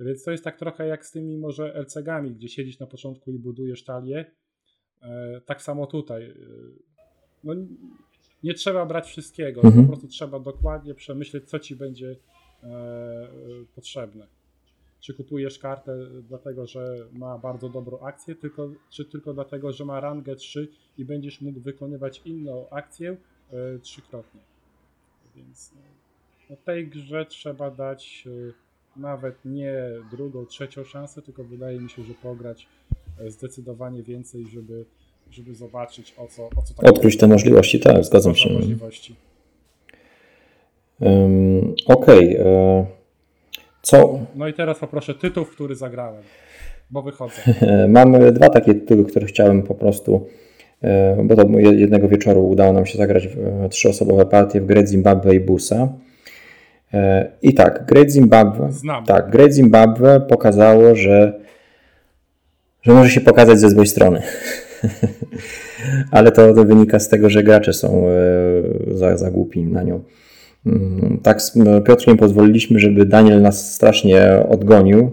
Więc to jest tak trochę jak z tymi może el ce gami, gdzie siedzisz na początku i budujesz talię. E, tak samo tutaj. No, nie trzeba brać wszystkiego, mhm. po prostu trzeba dokładnie przemyśleć, co ci będzie e, potrzebne. czy kupujesz kartę dlatego, że ma bardzo dobrą akcję, tylko, czy tylko dlatego, że ma rangę trzy i będziesz mógł wykonywać inną akcję y, trzykrotnie. Więc no, tej grze trzeba dać y, nawet nie drugą, trzecią szansę, tylko wydaje mi się, że pograć y, zdecydowanie więcej, żeby, żeby zobaczyć o co, o co tak. Odkryć te możliwości, tak, zgadzam się. Możliwości. Um, Okej. Okay, y- Co? No i teraz poproszę tytuł, który zagrałem, bo wychodzę. Mam dwa takie tytuły, które chciałem po prostu, bo to jednego wieczoru udało nam się zagrać w trzyosobowe partie w Great Zimbabwe i Busa. I tak, Great Zimbabwe, tak, Great Zimbabwe pokazało, że, że może się pokazać ze złej strony. Ale to wynika z tego, że gracze są za, za głupi na nią. Tak z Piotrkiem pozwoliliśmy, żeby Daniel nas strasznie odgonił,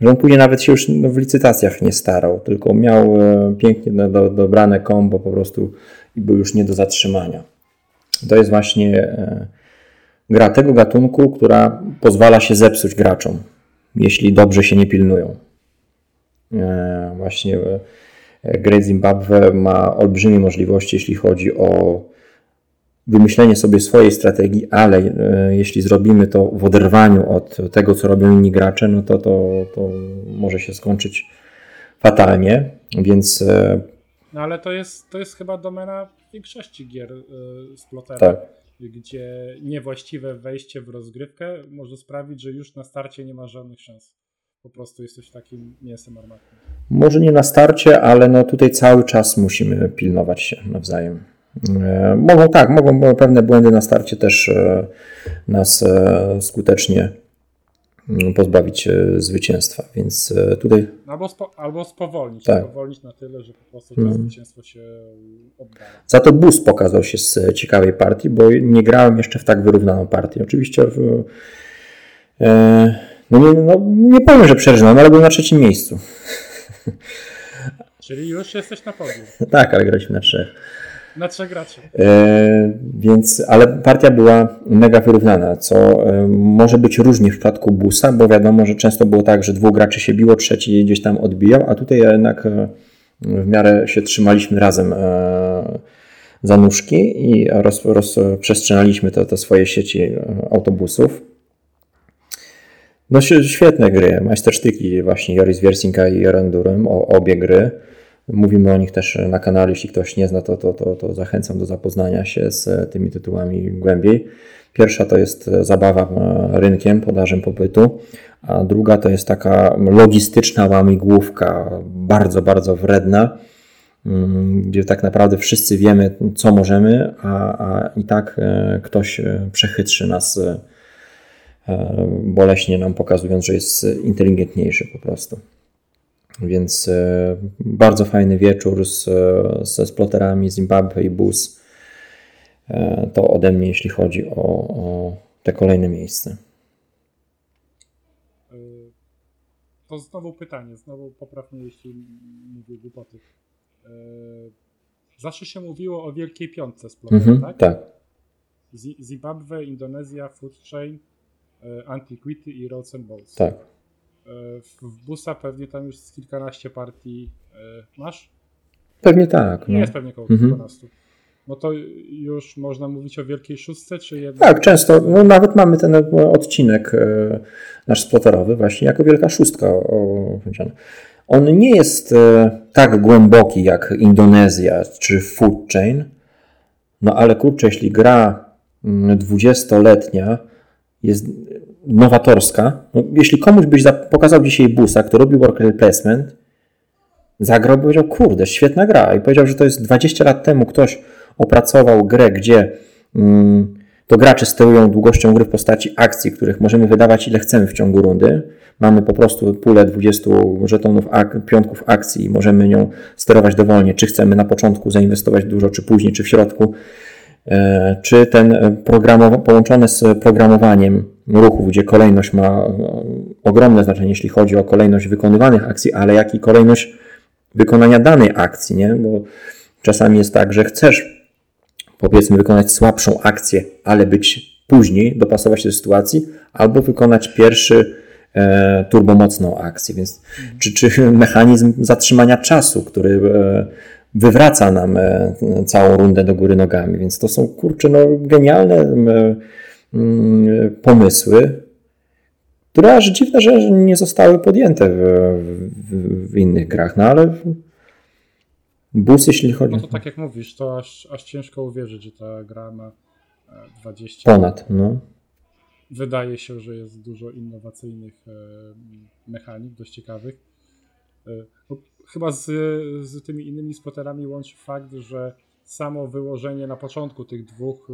że on później nawet się już w licytacjach nie starał, tylko miał pięknie do, dobrane kombo po prostu i był już nie do zatrzymania. To jest właśnie gra tego gatunku, która pozwala się zepsuć graczom, jeśli dobrze się nie pilnują. Właśnie Great Zimbabwe ma olbrzymie możliwości, jeśli chodzi o wymyślenie sobie swojej strategii, ale e, jeśli zrobimy to w oderwaniu od tego, co robią inni gracze, no to, to, to może się skończyć fatalnie, więc... E... No ale to jest, to jest chyba domena większości gier y, z plotera, tak. Gdzie niewłaściwe wejście w rozgrywkę może sprawić, że już na starcie nie ma żadnych szans. Po prostu jesteś takim mięsem armatnym. Może nie na starcie, ale no tutaj cały czas musimy pilnować się nawzajem. Mogą tak, mogą pewne błędy na starcie też nas skutecznie pozbawić zwycięstwa, więc tutaj... Albo, spo, albo spowolnić, tak. Spowolnić na tyle, że po prostu to mm. zwycięstwo się oddala. Za to Bus pokazał się z ciekawej partii, bo nie grałem jeszcze w tak wyrównaną partię. Oczywiście w, no nie, no nie powiem, że przeżyłem, ale był na trzecim miejscu. Czyli już jesteś na podium. Tak, ale graliśmy na trzech. Na trzech graczy. E, więc, ale partia była mega wyrównana, co e, może być różnie w przypadku Busa, bo wiadomo, że często było tak, że dwóch graczy się biło, trzeci gdzieś tam odbijał, a tutaj jednak e, w miarę się trzymaliśmy razem e, za nóżki i roz, rozprzestrzenaliśmy te, te swoje sieci e, autobusów. No świetne gry, majstersztyki właśnie Joris Wiersinga i Joran Durem, o obie gry. Mówimy o nich też na kanale, jeśli ktoś nie zna, to, to, to, to zachęcam do zapoznania się z tymi tytułami głębiej. Pierwsza to jest zabawa rynkiem, podażem popytu, a druga to jest taka logistyczna łamigłówka, bardzo, bardzo wredna, gdzie tak naprawdę wszyscy wiemy, co możemy, a, a i tak ktoś przechytrzy nas boleśnie, nam pokazując, że jest inteligentniejszy po prostu. Więc e, bardzo fajny wieczór z, ze sploterami Zimbabwe i Bus. E, to ode mnie, jeśli chodzi o, o te kolejne miejsce. To znowu pytanie, znowu popraw mnie, jeśli mówię głupoty. E, zawsze się mówiło o Wielkiej Piątce sploterów, mm-hmm, tak? Tak. Z, Zimbabwe, Indonezja, Food Chain, e, Antiquity i Roads and Bowls. Tak. W Busa pewnie tam już z kilkanaście partii masz? Pewnie tak. Nie no. Jest pewnie około kilkunastu. Mhm. No to już można mówić o Wielkiej Szóstce, czy jednak... Tak, często. No, nawet mamy ten odcinek nasz sploterowy właśnie jako Wielka Szóstka. On nie jest tak głęboki jak Indonezja czy Food Chain, no ale kurczę, jeśli gra dwudziestoletnia jest... nowatorska. No, jeśli komuś byś pokazał dzisiaj Busa, który robił worker placement, zagrał i powiedział, kurde, świetna gra. I powiedział, że to jest dwadzieścia lat temu ktoś opracował grę, gdzie mm, to gracze sterują długością gry w postaci akcji, których możemy wydawać ile chcemy w ciągu rundy. Mamy po prostu pulę dwudziestu żetonów, ak- piątków akcji i możemy nią sterować dowolnie. Czy chcemy na początku zainwestować dużo, czy później, czy w środku. Czy ten programow- połączone z programowaniem ruchów, gdzie kolejność ma ogromne znaczenie, jeśli chodzi o kolejność wykonywanych akcji, ale jak i kolejność wykonania danej akcji, nie? Bo czasami jest tak, że chcesz powiedzmy wykonać słabszą akcję, ale być później, dopasować się do sytuacji, albo wykonać pierwszy e, turbomocną akcję, więc czy, czy mechanizm zatrzymania czasu, który e, wywraca nam e, całą rundę do góry nogami, więc to są kurczę no, genialne e, e, pomysły, które aż dziwne, że nie zostały podjęte w, w, w innych grach, no ale Bus, jeśli chodzi... No to tak jak mówisz, to aż, aż ciężko uwierzyć, że ta gra ma dwadzieścia... Ponad, no. Wydaje się, że jest dużo innowacyjnych mechanik, dość ciekawych. Chyba z, z tymi innymi spotterami łączy fakt, że samo wyłożenie na początku tych dwóch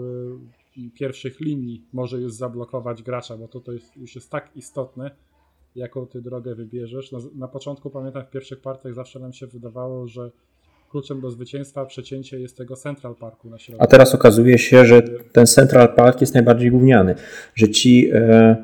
pierwszych linii może już zablokować gracza, bo to, to jest, już jest tak istotne, jaką ty drogę wybierzesz. Na, na początku, pamiętam, w pierwszych partiach zawsze nam się wydawało, że kluczem do zwycięstwa przecięcie jest tego Central Parku na środku. A teraz okazuje się, że ten Central Park jest najbardziej gówniany, że ci e,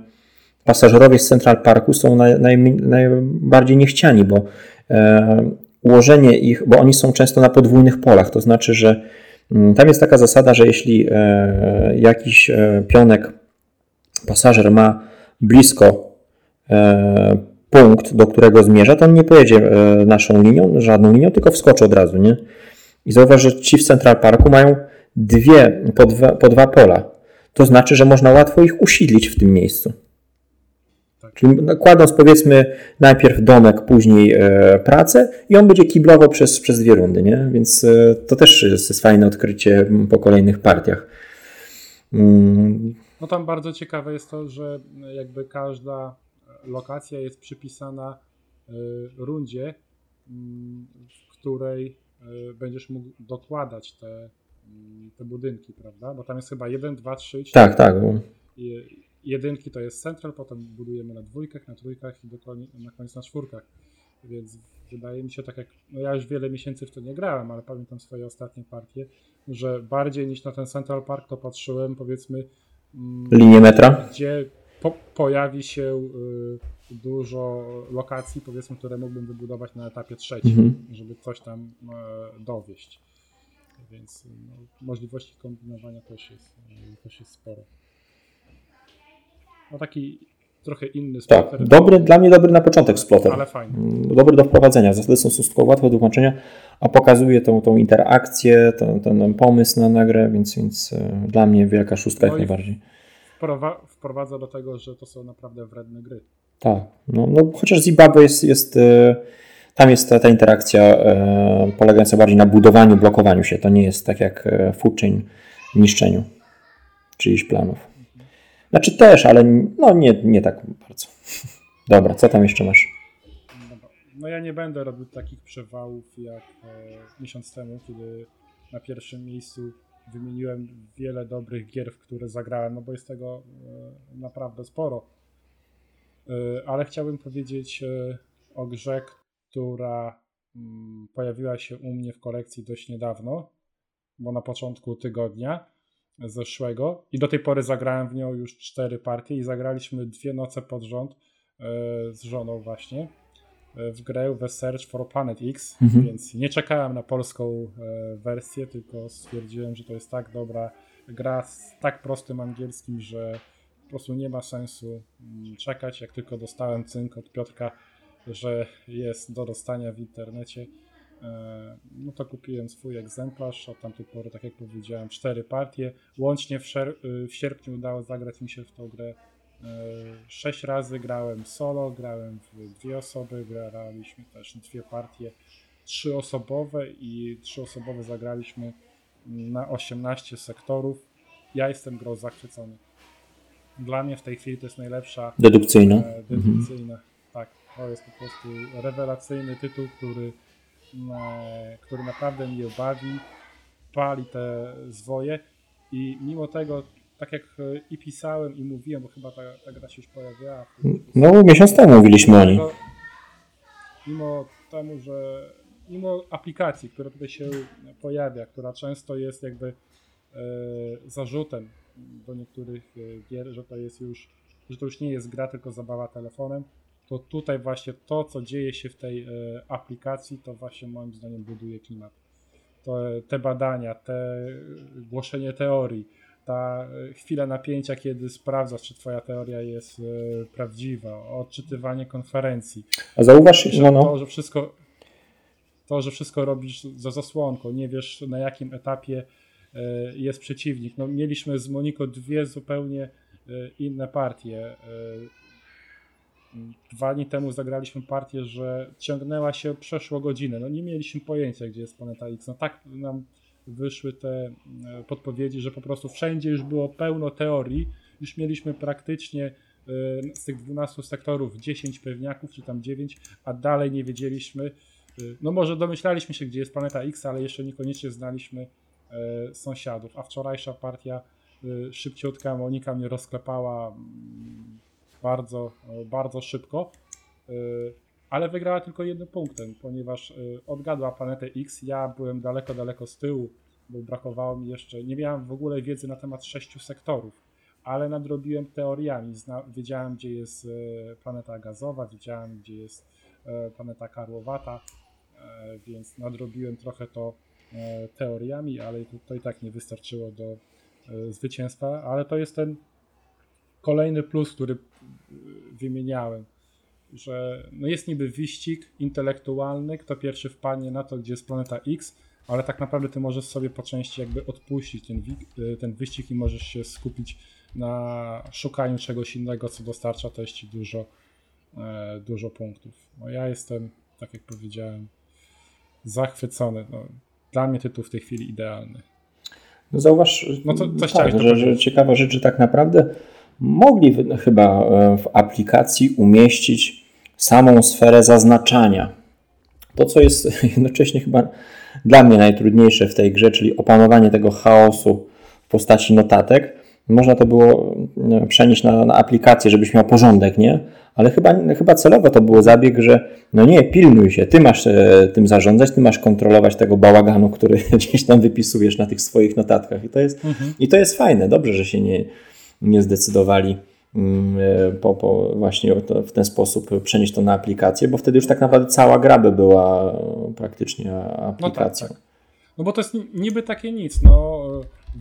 pasażerowie z Central Parku są naj, naj, najbardziej niechciani, bo e, ułożenie ich, bo oni są często na podwójnych polach, to znaczy, że m, tam jest taka zasada, że jeśli e, jakiś e, pionek pasażer ma blisko e, punkt, do którego zmierza, to on nie pojedzie naszą linią, żadną linią, tylko wskoczy od razu, nie? I zauważ, że ci w Central Parku mają dwie, po dwa, po dwa pola. To znaczy, że można łatwo ich usiedlić w tym miejscu. Czyli kładąc, powiedzmy, najpierw domek, później pracę i on będzie kiblował przez, przez dwie rundy, nie? Więc to też jest fajne odkrycie po kolejnych partiach. No tam bardzo ciekawe jest to, że jakby każda lokacja jest przypisana y, rundzie, y, w której y, będziesz mógł dokładać te, y, te budynki, prawda? Bo tam jest chyba jeden, dwa, trzy, cztery. Tak, tak. I, jedynki to jest central, potem budujemy na dwójkach, na trójkach i dokładnie na koniec na czwórkach. Więc wydaje mi się tak jak, no ja już wiele miesięcy w to nie grałem, ale pamiętam swoje ostatnie partie, że bardziej niż na ten Central Park to patrzyłem powiedzmy y, linię metra, gdzie Po, pojawi się y, dużo lokacji, powiedzmy, które mógłbym wybudować na etapie trzecim, mm-hmm. żeby coś tam y, dowieść. Więc no, możliwości kombinowania też jest, też jest sporo. No taki trochę inny splotter. Tak, dobry, dla mnie dobry na początek splotter. Ale fajny. Dobry do wprowadzenia. Zasady są stosunkowo łatwe do włączenia, a pokazuje tą, tą interakcję, ten, ten pomysł na, na grę, więc, więc y, dla mnie wielka szóstka no jak najbardziej. Wprowadza do tego, że to są naprawdę wredne gry. Tak, no, no chociaż Zimbabwe jest, jest y, tam jest ta, ta interakcja y, polegająca bardziej na budowaniu, blokowaniu się. To nie jest tak jak y, Food Chain, niszczeniu czyichś planów. Mhm. Znaczy też, ale no nie, nie tak bardzo. Dobra, co tam jeszcze masz? Dobra. No ja nie będę robił takich przewałów jak e, miesiąc temu, kiedy na pierwszym miejscu wymieniłem wiele dobrych gier, w które zagrałem, no bo jest tego e, naprawdę sporo. E, ale chciałbym powiedzieć e, o grze, która m, pojawiła się u mnie w kolekcji dość niedawno, bo na początku tygodnia zeszłego i do tej pory zagrałem w nią już cztery partie i zagraliśmy dwie noce pod rząd e, z żoną właśnie e, w grę The Search for Planet X, mhm. więc nie czekałem na polską e, wersję, tylko stwierdziłem, że to jest tak dobra gra z tak prostym angielskim, że po prostu nie ma sensu czekać. Jak tylko dostałem cynk od Piotrka, że jest do dostania w internecie, no to kupiłem swój egzemplarz. Od tamtej pory, tak jak powiedziałem, cztery partie. Łącznie w, szer- w sierpniu udało zagrać mi się w tą grę sześć razy. Grałem solo, grałem w dwie osoby, graliśmy też dwie partie trzyosobowe i trzyosobowe zagraliśmy na osiemnaście sektorów. Ja jestem grą zachwycony. Dla mnie w tej chwili to jest najlepsza dedukcyjna. E, dedukcyjna. Mhm. Tak, to jest po prostu rewelacyjny tytuł, który, e, który naprawdę mnie bawi, pali te zwoje i mimo tego, tak jak i pisałem i mówiłem, bo chyba ta, ta gra się już pojawiała. No miesiąc temu mówiliśmy o niej. Mimo temu, że mimo aplikacji, która tutaj się pojawia, która często jest jakby e, zarzutem do niektórych gier, że to jest już, że to już nie jest gra, tylko zabawa telefonem, to tutaj właśnie to, co dzieje się w tej e, aplikacji, to właśnie moim zdaniem buduje klimat. To, te badania, te głoszenie teorii, ta chwila napięcia, kiedy sprawdzasz, czy twoja teoria jest y, prawdziwa, odczytywanie konferencji. A zauważ, że, no, no. To, że wszystko, to, że wszystko robisz za zasłonką, nie wiesz, na jakim etapie y, jest przeciwnik. No, mieliśmy z Moniką dwie zupełnie y, inne partie. Y, Dwa dni temu zagraliśmy partię, że ciągnęła się przeszło godzinę. No nie mieliśmy pojęcia, gdzie jest planeta X. No tak nam wyszły te podpowiedzi, że po prostu wszędzie już było pełno teorii. Już mieliśmy praktycznie z tych dwunastu sektorów dziesięć pewniaków, czy tam dziewięć, a dalej nie wiedzieliśmy. No może domyślaliśmy się, gdzie jest planeta X, ale jeszcze niekoniecznie znaliśmy sąsiadów. A wczorajsza partia szybciutka, Monika mnie rozklepała bardzo, bardzo szybko, ale wygrała tylko jednym punktem, ponieważ odgadła planetę X. Ja byłem daleko, daleko z tyłu, bo brakowało mi jeszcze, nie miałem w ogóle wiedzy na temat sześciu sektorów, ale nadrobiłem teoriami. Zna, wiedziałem, gdzie jest planeta gazowa, wiedziałem, gdzie jest planeta karłowata, więc nadrobiłem trochę to teoriami, ale to i tak nie wystarczyło do zwycięstwa, ale to jest ten kolejny plus, który wymieniałem, że no jest niby wyścig intelektualny, kto pierwszy wpadnie na to, gdzie jest planeta X, ale tak naprawdę ty możesz sobie po części jakby odpuścić ten, ten wyścig i możesz się skupić na szukaniu czegoś innego, co dostarcza też ci dużo, dużo punktów. No ja jestem, tak jak powiedziałem, zachwycony. No, dla mnie tytuł w tej chwili idealny. No zauważ, no to, coś tak, że, że ciekawa rzecz, że tak naprawdę mogli chyba w aplikacji umieścić samą sferę zaznaczania. To, co jest jednocześnie chyba dla mnie najtrudniejsze w tej grze, czyli opanowanie tego chaosu w postaci notatek. Można to było przenieść na, na aplikację, żebyś miał porządek, nie? Ale chyba, chyba celowo to był zabieg, że no nie, pilnuj się, ty masz e, tym zarządzać, ty masz kontrolować tego bałaganu, który gdzieś tam wypisujesz na tych swoich notatkach. I to jest, mhm. i to jest fajne, dobrze, że się nie... nie zdecydowali po, po właśnie w ten sposób przenieść to na aplikację, bo wtedy już tak naprawdę cała gra by była praktycznie aplikacją. No, tak, tak. No bo to jest niby takie nic, no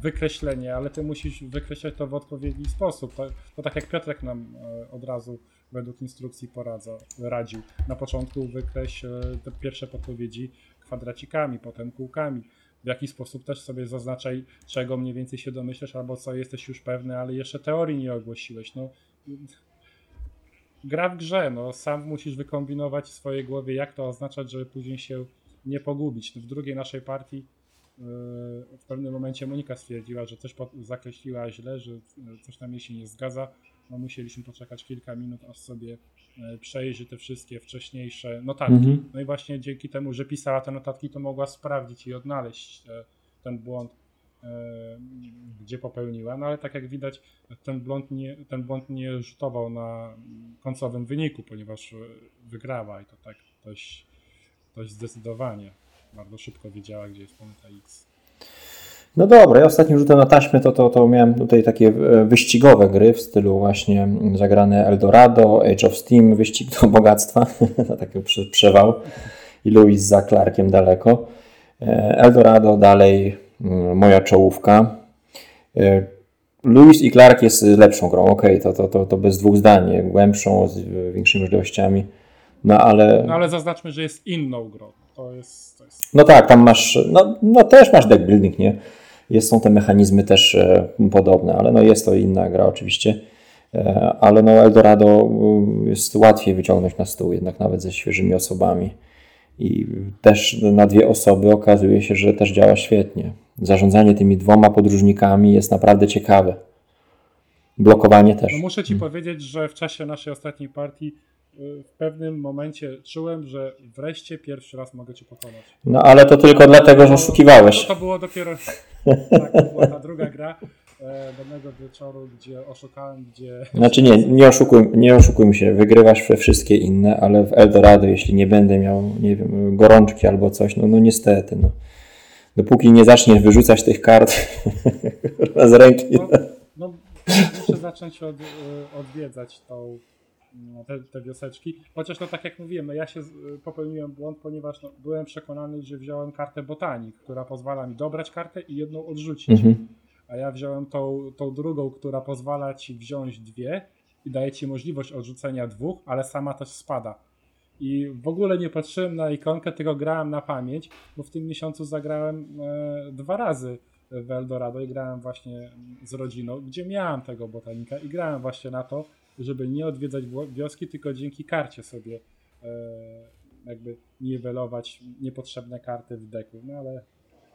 wykreślenie, ale ty musisz wykreślać to w odpowiedni sposób. To, to tak jak Piotrek nam od razu według instrukcji poradza, radził. Na początku wykreśl te pierwsze podpowiedzi kwadracikami, potem kółkami. W jaki sposób też sobie zaznaczaj, czego mniej więcej się domyślasz, albo co jesteś już pewny, ale jeszcze teorii nie ogłosiłeś. No, gra w grze, no, sam musisz wykombinować w swojej głowie, jak to oznaczać, żeby później się nie pogubić. W drugiej naszej partii yy, w pewnym momencie Monika stwierdziła, że coś pod- zakreśliła źle, że coś tam jej się nie zgadza. No, musieliśmy poczekać kilka minut, aż sobie przejrzy te wszystkie wcześniejsze notatki. Mhm. No i właśnie dzięki temu, że pisała te notatki, to mogła sprawdzić i odnaleźć ten błąd, gdzie popełniła. No ale tak jak widać, ten błąd nie, ten błąd nie rzutował na końcowym wyniku, ponieważ wygrała i to tak dość, dość zdecydowanie. Bardzo szybko wiedziała, gdzie jest planeta X. No dobra, ja ostatnim rzutem na taśmę to, to, to miałem tutaj takie wyścigowe gry w stylu właśnie zagrane Eldorado, Age of Steam, wyścig do bogactwa, taki przewał i Lewis za Clarkiem daleko. Eldorado dalej, moja czołówka. Lewis i Clark jest lepszą grą, okej, okay, to, to, to, to bez dwóch zdań, głębszą, z większymi możliwościami, no ale... No ale zaznaczmy, że jest inną grą. To jest, to jest... No tak, tam masz, no, no też masz deck building, nie? Jest, są te mechanizmy też e, podobne, ale no jest to inna gra oczywiście, e, ale no Eldorado jest łatwiej wyciągnąć na stół jednak nawet ze świeżymi osobami i też na dwie osoby okazuje się, że też działa świetnie. Zarządzanie tymi dwoma podróżnikami jest naprawdę ciekawe. Blokowanie też. No muszę ci hmm. powiedzieć, że w czasie naszej ostatniej partii w pewnym momencie czułem, że wreszcie pierwszy raz mogę cię pokonać. No ale to tylko dlatego, że oszukiwałeś. No, to było dopiero tak, to była ta druga gra e, danego wieczoru, gdzie oszukałem, gdzie... Znaczy nie, nie oszukuj, nie oszukuj się, wygrywasz we wszystkie inne, ale w Eldorado, jeśli nie będę miał, nie wiem, gorączki albo coś, no, no niestety, no. Dopóki nie zaczniesz wyrzucać tych kart z ręki. No, no muszę zacząć od, odwiedzać tą Te, te wioseczki. Chociaż no tak jak mówiłem, no ja się popełniłem błąd, ponieważ no, byłem przekonany, że wziąłem kartę botanik, która pozwala mi dobrać kartę i jedną odrzucić. Mm-hmm. a ja wziąłem tą, tą drugą, która pozwala ci wziąć dwie i daje ci możliwość odrzucenia dwóch, ale sama też spada. I w ogóle nie patrzyłem na ikonkę, tylko grałem na pamięć, bo w tym miesiącu zagrałem e, dwa razy w Eldorado i grałem właśnie z rodziną, gdzie miałem tego botanika i grałem właśnie na to, żeby nie odwiedzać wioski, tylko dzięki karcie sobie e, jakby niwelować niepotrzebne karty w deku. No ale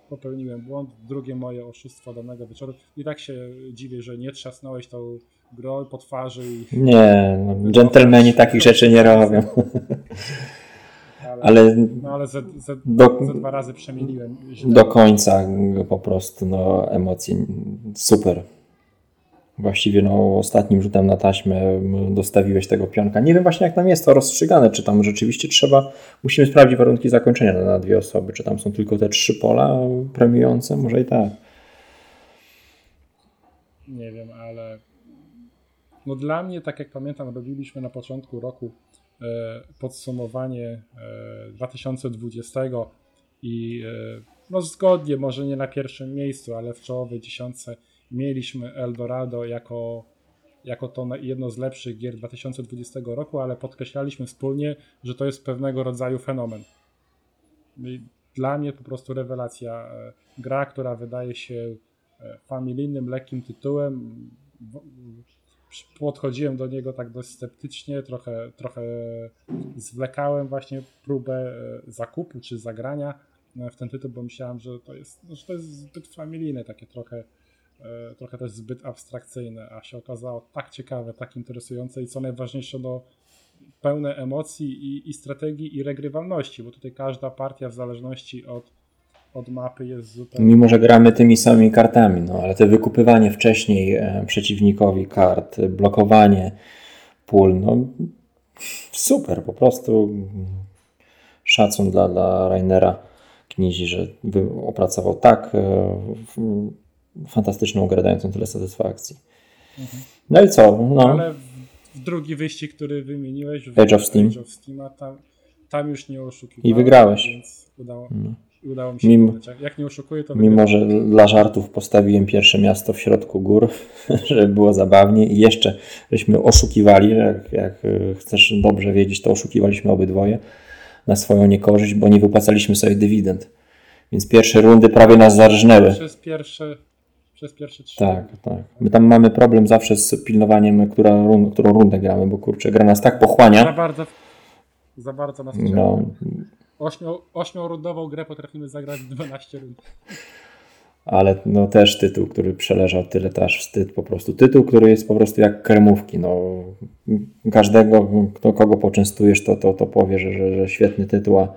popełniłem błąd, drugie moje oszustwo danego wieczoru i tak się dziwię, że nie trzasnąłeś tą grą po twarzy i... Nie, no, dżentelmeni takich rzeczy nie robią. Ale, ale, no, ale ze, ze, do, ze dwa razy przemieliłem. Źle. Do końca po prostu no, emocje super. Właściwie no, ostatnim rzutem na taśmę dostawiłeś tego pionka. Nie wiem właśnie jak tam jest to rozstrzygane, czy tam rzeczywiście trzeba, musimy sprawdzić warunki zakończenia na dwie osoby, czy tam są tylko te trzy pola premiujące, może i tak. Nie wiem, ale no dla mnie, tak jak pamiętam, robiliśmy na początku roku e, podsumowanie e, dwa tysiące dwudziestego i e, no zgodnie, może nie na pierwszym miejscu, ale w czołowej dziesiątce mieliśmy Eldorado jako, jako to jedno z lepszych gier dwa tysiące dwudziestego roku, ale podkreślaliśmy wspólnie, że to jest pewnego rodzaju fenomen. I dla mnie po prostu rewelacja. Gra, która wydaje się familijnym, lekkim tytułem. Podchodziłem do niego tak dość sceptycznie, trochę, trochę zwlekałem właśnie próbę zakupu czy zagrania w ten tytuł, bo myślałem, że to jest, że to jest zbyt familijne, takie trochę trochę też zbyt abstrakcyjne, a się okazało tak ciekawe, tak interesujące i co najważniejsze, no, pełne emocji i, i strategii i regrywalności, bo tutaj każda partia w zależności od, od mapy jest zupełnie... Mimo, że gramy tymi samymi kartami, no, ale to wykupywanie wcześniej przeciwnikowi kart, blokowanie pól, no super, po prostu szacun dla, dla Rainera Knizi, że opracował tak w, fantastyczną grę dającą tyle satysfakcji. Mhm. No i co? No. Ale w drugi wyścig, który wymieniłeś w Age of Steam, Age of Steam tam, tam już nie oszukiwałem. I wygrałeś. Więc udało, no. udało mi się mimo, Jak nie oszukuję, to mimo, wygrałem. Że dla żartów postawiłem pierwsze miasto w środku gór, żeby było zabawnie i jeszcze żeśmy oszukiwali, jak, jak chcesz dobrze wiedzieć, to oszukiwaliśmy obydwoje na swoją niekorzyść, bo nie wypłacaliśmy sobie dywidend. Więc pierwsze rundy prawie nas zarżnęły. Przez pierwsze Przez pierwsze trzy. Tak, tak. My tam mamy problem zawsze z pilnowaniem, która, którą rundę gramy, bo kurczę, gra nas tak pochłania. Za bardzo, za bardzo nas no. Ośmią, ośmiorundową grę potrafimy zagrać dwanaście rund. Ale no też tytuł, który przeleżał tyle, to aż wstyd po prostu. Tytuł, który jest po prostu jak kremówki. No, każdego, kto, kogo poczęstujesz, to, to, to powie, że, że, że świetny tytuł, a,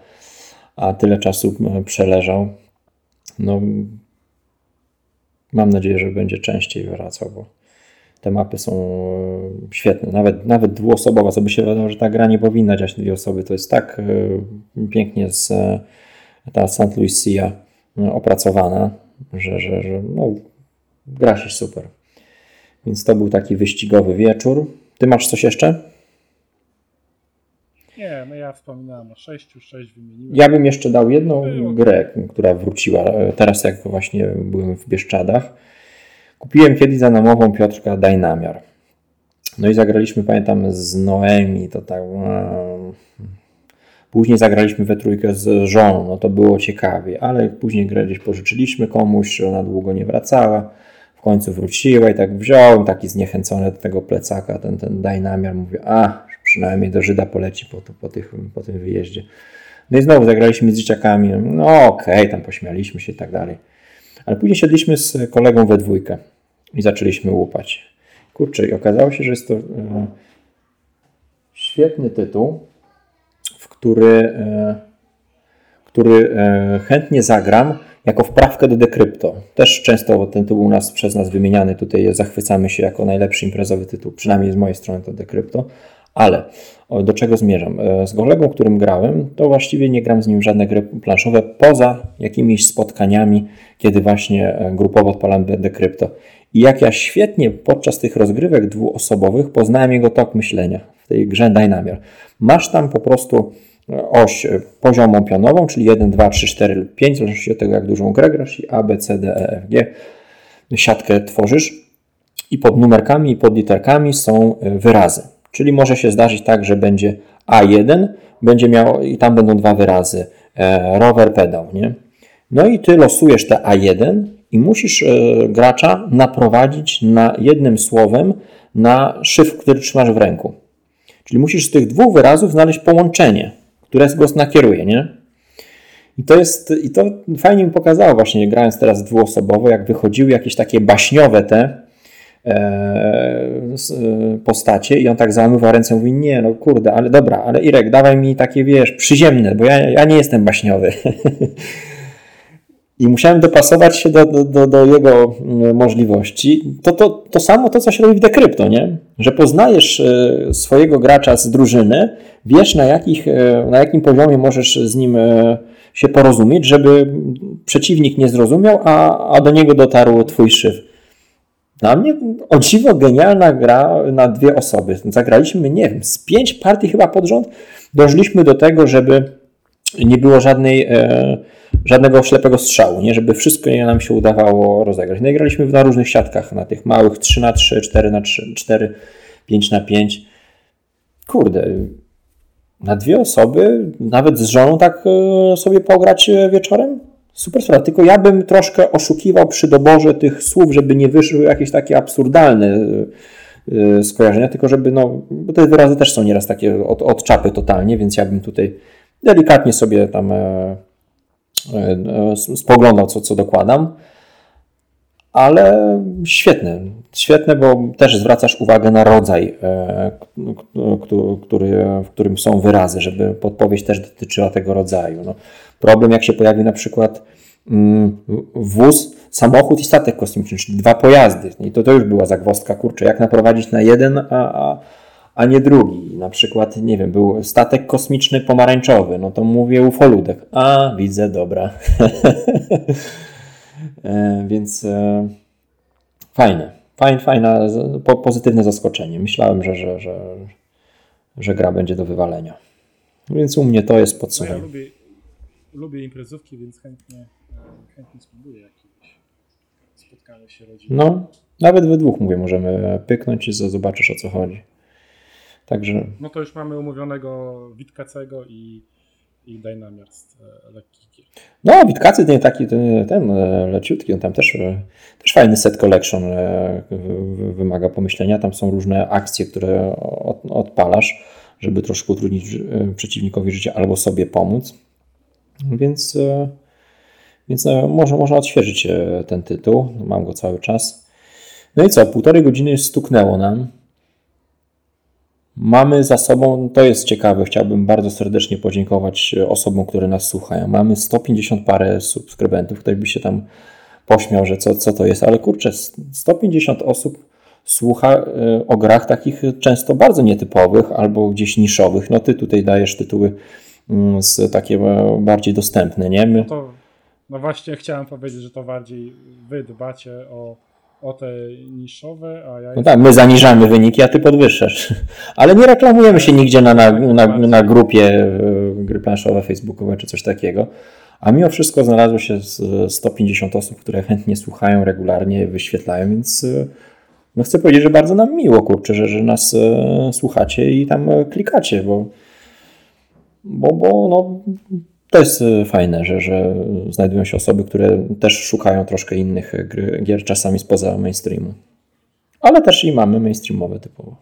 a tyle czasu przeleżał. No... Mam nadzieję, że będzie częściej wracał, bo te mapy są świetne. Nawet, nawet dwuosobowa, co by się wydawało, że ta gra nie powinna dziać dwie osoby. To jest tak y, pięknie z, ta Saint Lucia y, opracowana, że, że, że no, gra się super. Więc to był taki wyścigowy wieczór. Ty masz coś jeszcze? Nie, no ja wspominałem o sześciu, sześć wymieniłem. Ja bym jeszcze dał jedną grę, która wróciła. Teraz jak właśnie byłem w Bieszczadach, kupiłem kiedyś za namową Piotrka Dynamiar. No i zagraliśmy, pamiętam, z Noemi, to tak... Później zagraliśmy we trójkę z żoną, no to było ciekawie, ale później grę gdzieś pożyczyliśmy komuś, ona długo nie wracała. W końcu wróciła i tak wziąłem, taki zniechęcony do tego plecaka, ten, ten Dynamiar, mówię, a... przynajmniej do Żyda poleci po, po, tych, po tym wyjeździe. No i znowu zagraliśmy z dzieciakami, no okej, okay, tam pośmialiśmy się i tak dalej. Ale później siedliśmy z kolegą we dwójkę i zaczęliśmy łupać. Kurczę, i okazało się, że jest to e, świetny tytuł, w który, e, który e, chętnie zagram jako wprawkę do DeCrypto. Też często, bo ten tytuł u nas, przez nas wymieniany, tutaj zachwycamy się jako najlepszy imprezowy tytuł, przynajmniej z mojej strony to DeCrypto. Ale do czego zmierzam? Z kolegą, którym grałem, to właściwie nie gram z nim w żadne gry planszowe, poza jakimiś spotkaniami, kiedy właśnie grupowo odpalam DeCrypto. I jak ja świetnie podczas tych rozgrywek dwuosobowych poznałem jego tok myślenia w tej grze Dynamiar. Masz tam po prostu oś poziomą pionową, czyli jeden, dwa, trzy, cztery lub pięć, zależy się od tego, jak dużą grę grasz, i A, B, C, D, E, F, G. siatkę tworzysz i pod numerkami i pod literkami są wyrazy. Czyli może się zdarzyć tak, że będzie A jeden, będzie miało, i tam będą dwa wyrazy, e, rower, pedał, nie? No i ty losujesz te A jeden i musisz e, gracza naprowadzić na jednym słowem na szyfr, który trzymasz w ręku. Czyli musisz z tych dwóch wyrazów znaleźć połączenie, które go nakieruje, nie? I to jest, i to fajnie mi pokazało właśnie, grając teraz dwuosobowo, jak wychodziły jakieś takie baśniowe te postacie i on tak załamywa ręce, mówi nie, no kurde, ale dobra, ale Irek, dawaj mi takie, wiesz, przyziemne, bo ja, ja nie jestem baśniowy. I musiałem dopasować się do, do, do jego możliwości. To, to, to samo to, co się robi w DeCrypto, nie? Że poznajesz swojego gracza z drużyny, wiesz na, jakich, na jakim poziomie możesz z nim się porozumieć, żeby przeciwnik nie zrozumiał, a, a do niego dotarł twój szyf. Dla mnie o dziwo genialna gra na dwie osoby. Zagraliśmy, nie wiem, z pięć partii chyba pod rząd. Dążyliśmy do tego, żeby nie było żadnej, e, żadnego ślepego strzału, nie? Żeby wszystko nam się udawało rozegrać. No i graliśmy na różnych siatkach, na tych małych trzy na trzy, cztery na trzy, cztery, pięć na pięć. Kurde, na dwie osoby, nawet z żoną tak e, sobie pograć wieczorem? Super sprawa, tylko ja bym troszkę oszukiwał przy doborze tych słów, żeby nie wyszły jakieś takie absurdalne yy, skojarzenia, tylko żeby, no, bo te wyrazy też są nieraz takie od, od czapy totalnie, więc ja bym tutaj delikatnie sobie tam yy, yy, spoglądał, co, co dokładam, ale świetne, świetne, bo też zwracasz uwagę na rodzaj, yy, który, w którym są wyrazy, żeby podpowiedź też dotyczyła tego rodzaju, no. Problem, jak się pojawi na przykład wóz, samochód i statek kosmiczny, czyli dwa pojazdy. I to, to już była zagwozdka, kurczę, jak naprowadzić na jeden, a, a, a nie drugi. Na przykład, nie wiem, był statek kosmiczny pomarańczowy, no to mówię ufoludek. A, widzę, dobra. Więc e, fajne, fajne, fajne, po, pozytywne zaskoczenie. Myślałem, że, że, że, że gra będzie do wywalenia. Więc u mnie to jest podsumowanie. Lubię imprezówki, więc chętnie, chętnie spróbuję jakieś spotkanie się rodziną. No, nawet we dwóch, mówię, możemy pyknąć i zobaczysz, o co chodzi. Także... No to już mamy umówionego Witkacego i, i Dynamiar z lekkich. No, Witkacy ten taki, ten, ten leciutki, on tam też, też fajny set collection wymaga pomyślenia. Tam są różne akcje, które od, odpalasz, żeby troszkę utrudnić przeciwnikowi życie albo sobie pomóc. Więc, więc no, może, można odświeżyć ten tytuł. Mam go cały czas. No i co? Półtorej godziny stuknęło nam. Mamy za sobą, to jest ciekawe, chciałbym bardzo serdecznie podziękować osobom, które nas słuchają. Mamy sto pięćdziesiąt parę subskrybentów. Ktoś by się tam pośmiał, że co, co to jest, ale kurczę, sto pięćdziesiąt osób słucha o grach takich często bardzo nietypowych albo gdzieś niszowych. No ty tutaj dajesz tytuły z takie bardziej dostępne, nie? My... No, to, no właśnie chciałem powiedzieć, że to bardziej wy dbacie o, o te niszowe, a ja... No tak, my zaniżamy wyniki, a ty podwyższasz. Ale nie reklamujemy się nigdzie na, na, na, na grupie gry planszowe, facebookowe czy coś takiego. A mimo wszystko znalazło się sto pięćdziesiąt osób, które chętnie słuchają, regularnie wyświetlają, więc no chcę powiedzieć, że bardzo nam miło, kurczę, że, że nas słuchacie i tam klikacie, bo Bo, bo no, to jest fajne, że, że znajdują się osoby, które też szukają troszkę innych gry, gier, czasami spoza mainstreamu. Ale też i mamy mainstreamowe typowo.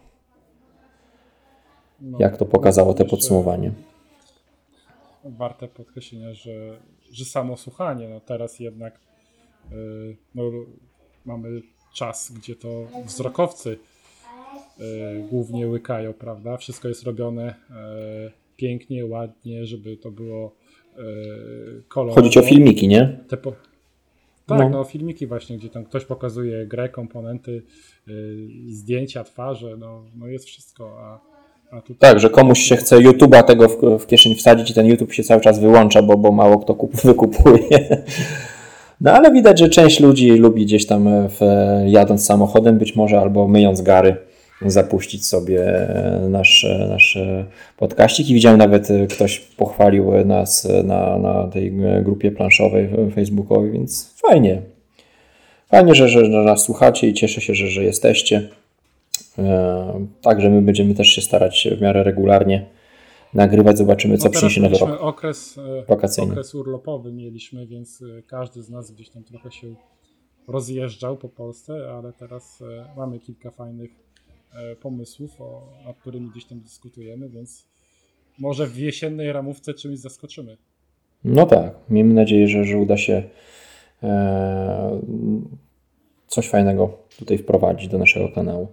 No, jak to pokazało te podsumowanie. Warte podkreślenia, że, że samo słuchanie, no teraz jednak yy, no, mamy czas, gdzie to wzrokowcy yy, głównie łykają, prawda? Wszystko jest robione yy, pięknie, ładnie, żeby to było yy, kolorowe. Chodzi o filmiki, nie? Te po... Tak, no. no filmiki właśnie, gdzie tam ktoś pokazuje grę, komponenty, yy, zdjęcia, twarze, no, no jest wszystko. A, a tutaj... Tak, że komuś się chce YouTube'a tego w, w kieszeń wsadzić i ten YouTube się cały czas wyłącza, bo, bo mało kto kup, wykupuje. No ale widać, że część ludzi lubi gdzieś tam w, jadąc samochodem być może albo myjąc gary zapuścić sobie nasz, nasz podcaścik i widziałem nawet ktoś pochwalił nas na, na tej grupie planszowej facebookowej, więc fajnie. Fajnie, że, że, że nas słuchacie i cieszę się, że, że jesteście. Także my będziemy też się starać w miarę regularnie nagrywać, zobaczymy, co no przyniesie nowy rok okres, wakacyjny. Okres urlopowy mieliśmy, więc każdy z nas gdzieś tam trochę się rozjeżdżał po Polsce, ale teraz mamy kilka fajnych pomysłów, o, nad którymi gdzieś tam dyskutujemy, więc może w jesiennej ramówce czymś zaskoczymy. No tak, miejmy nadzieję, że, że uda się e, coś fajnego tutaj wprowadzić do naszego kanału.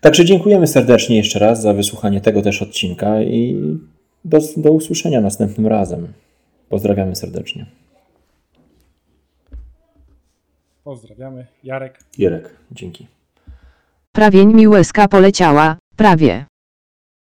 Także dziękujemy serdecznie jeszcze raz za wysłuchanie tego też odcinka i do, do usłyszenia następnym razem. Pozdrawiamy serdecznie. Pozdrawiamy. Jarek. Jarek, dzięki. Prawie mi łezka poleciała, prawie.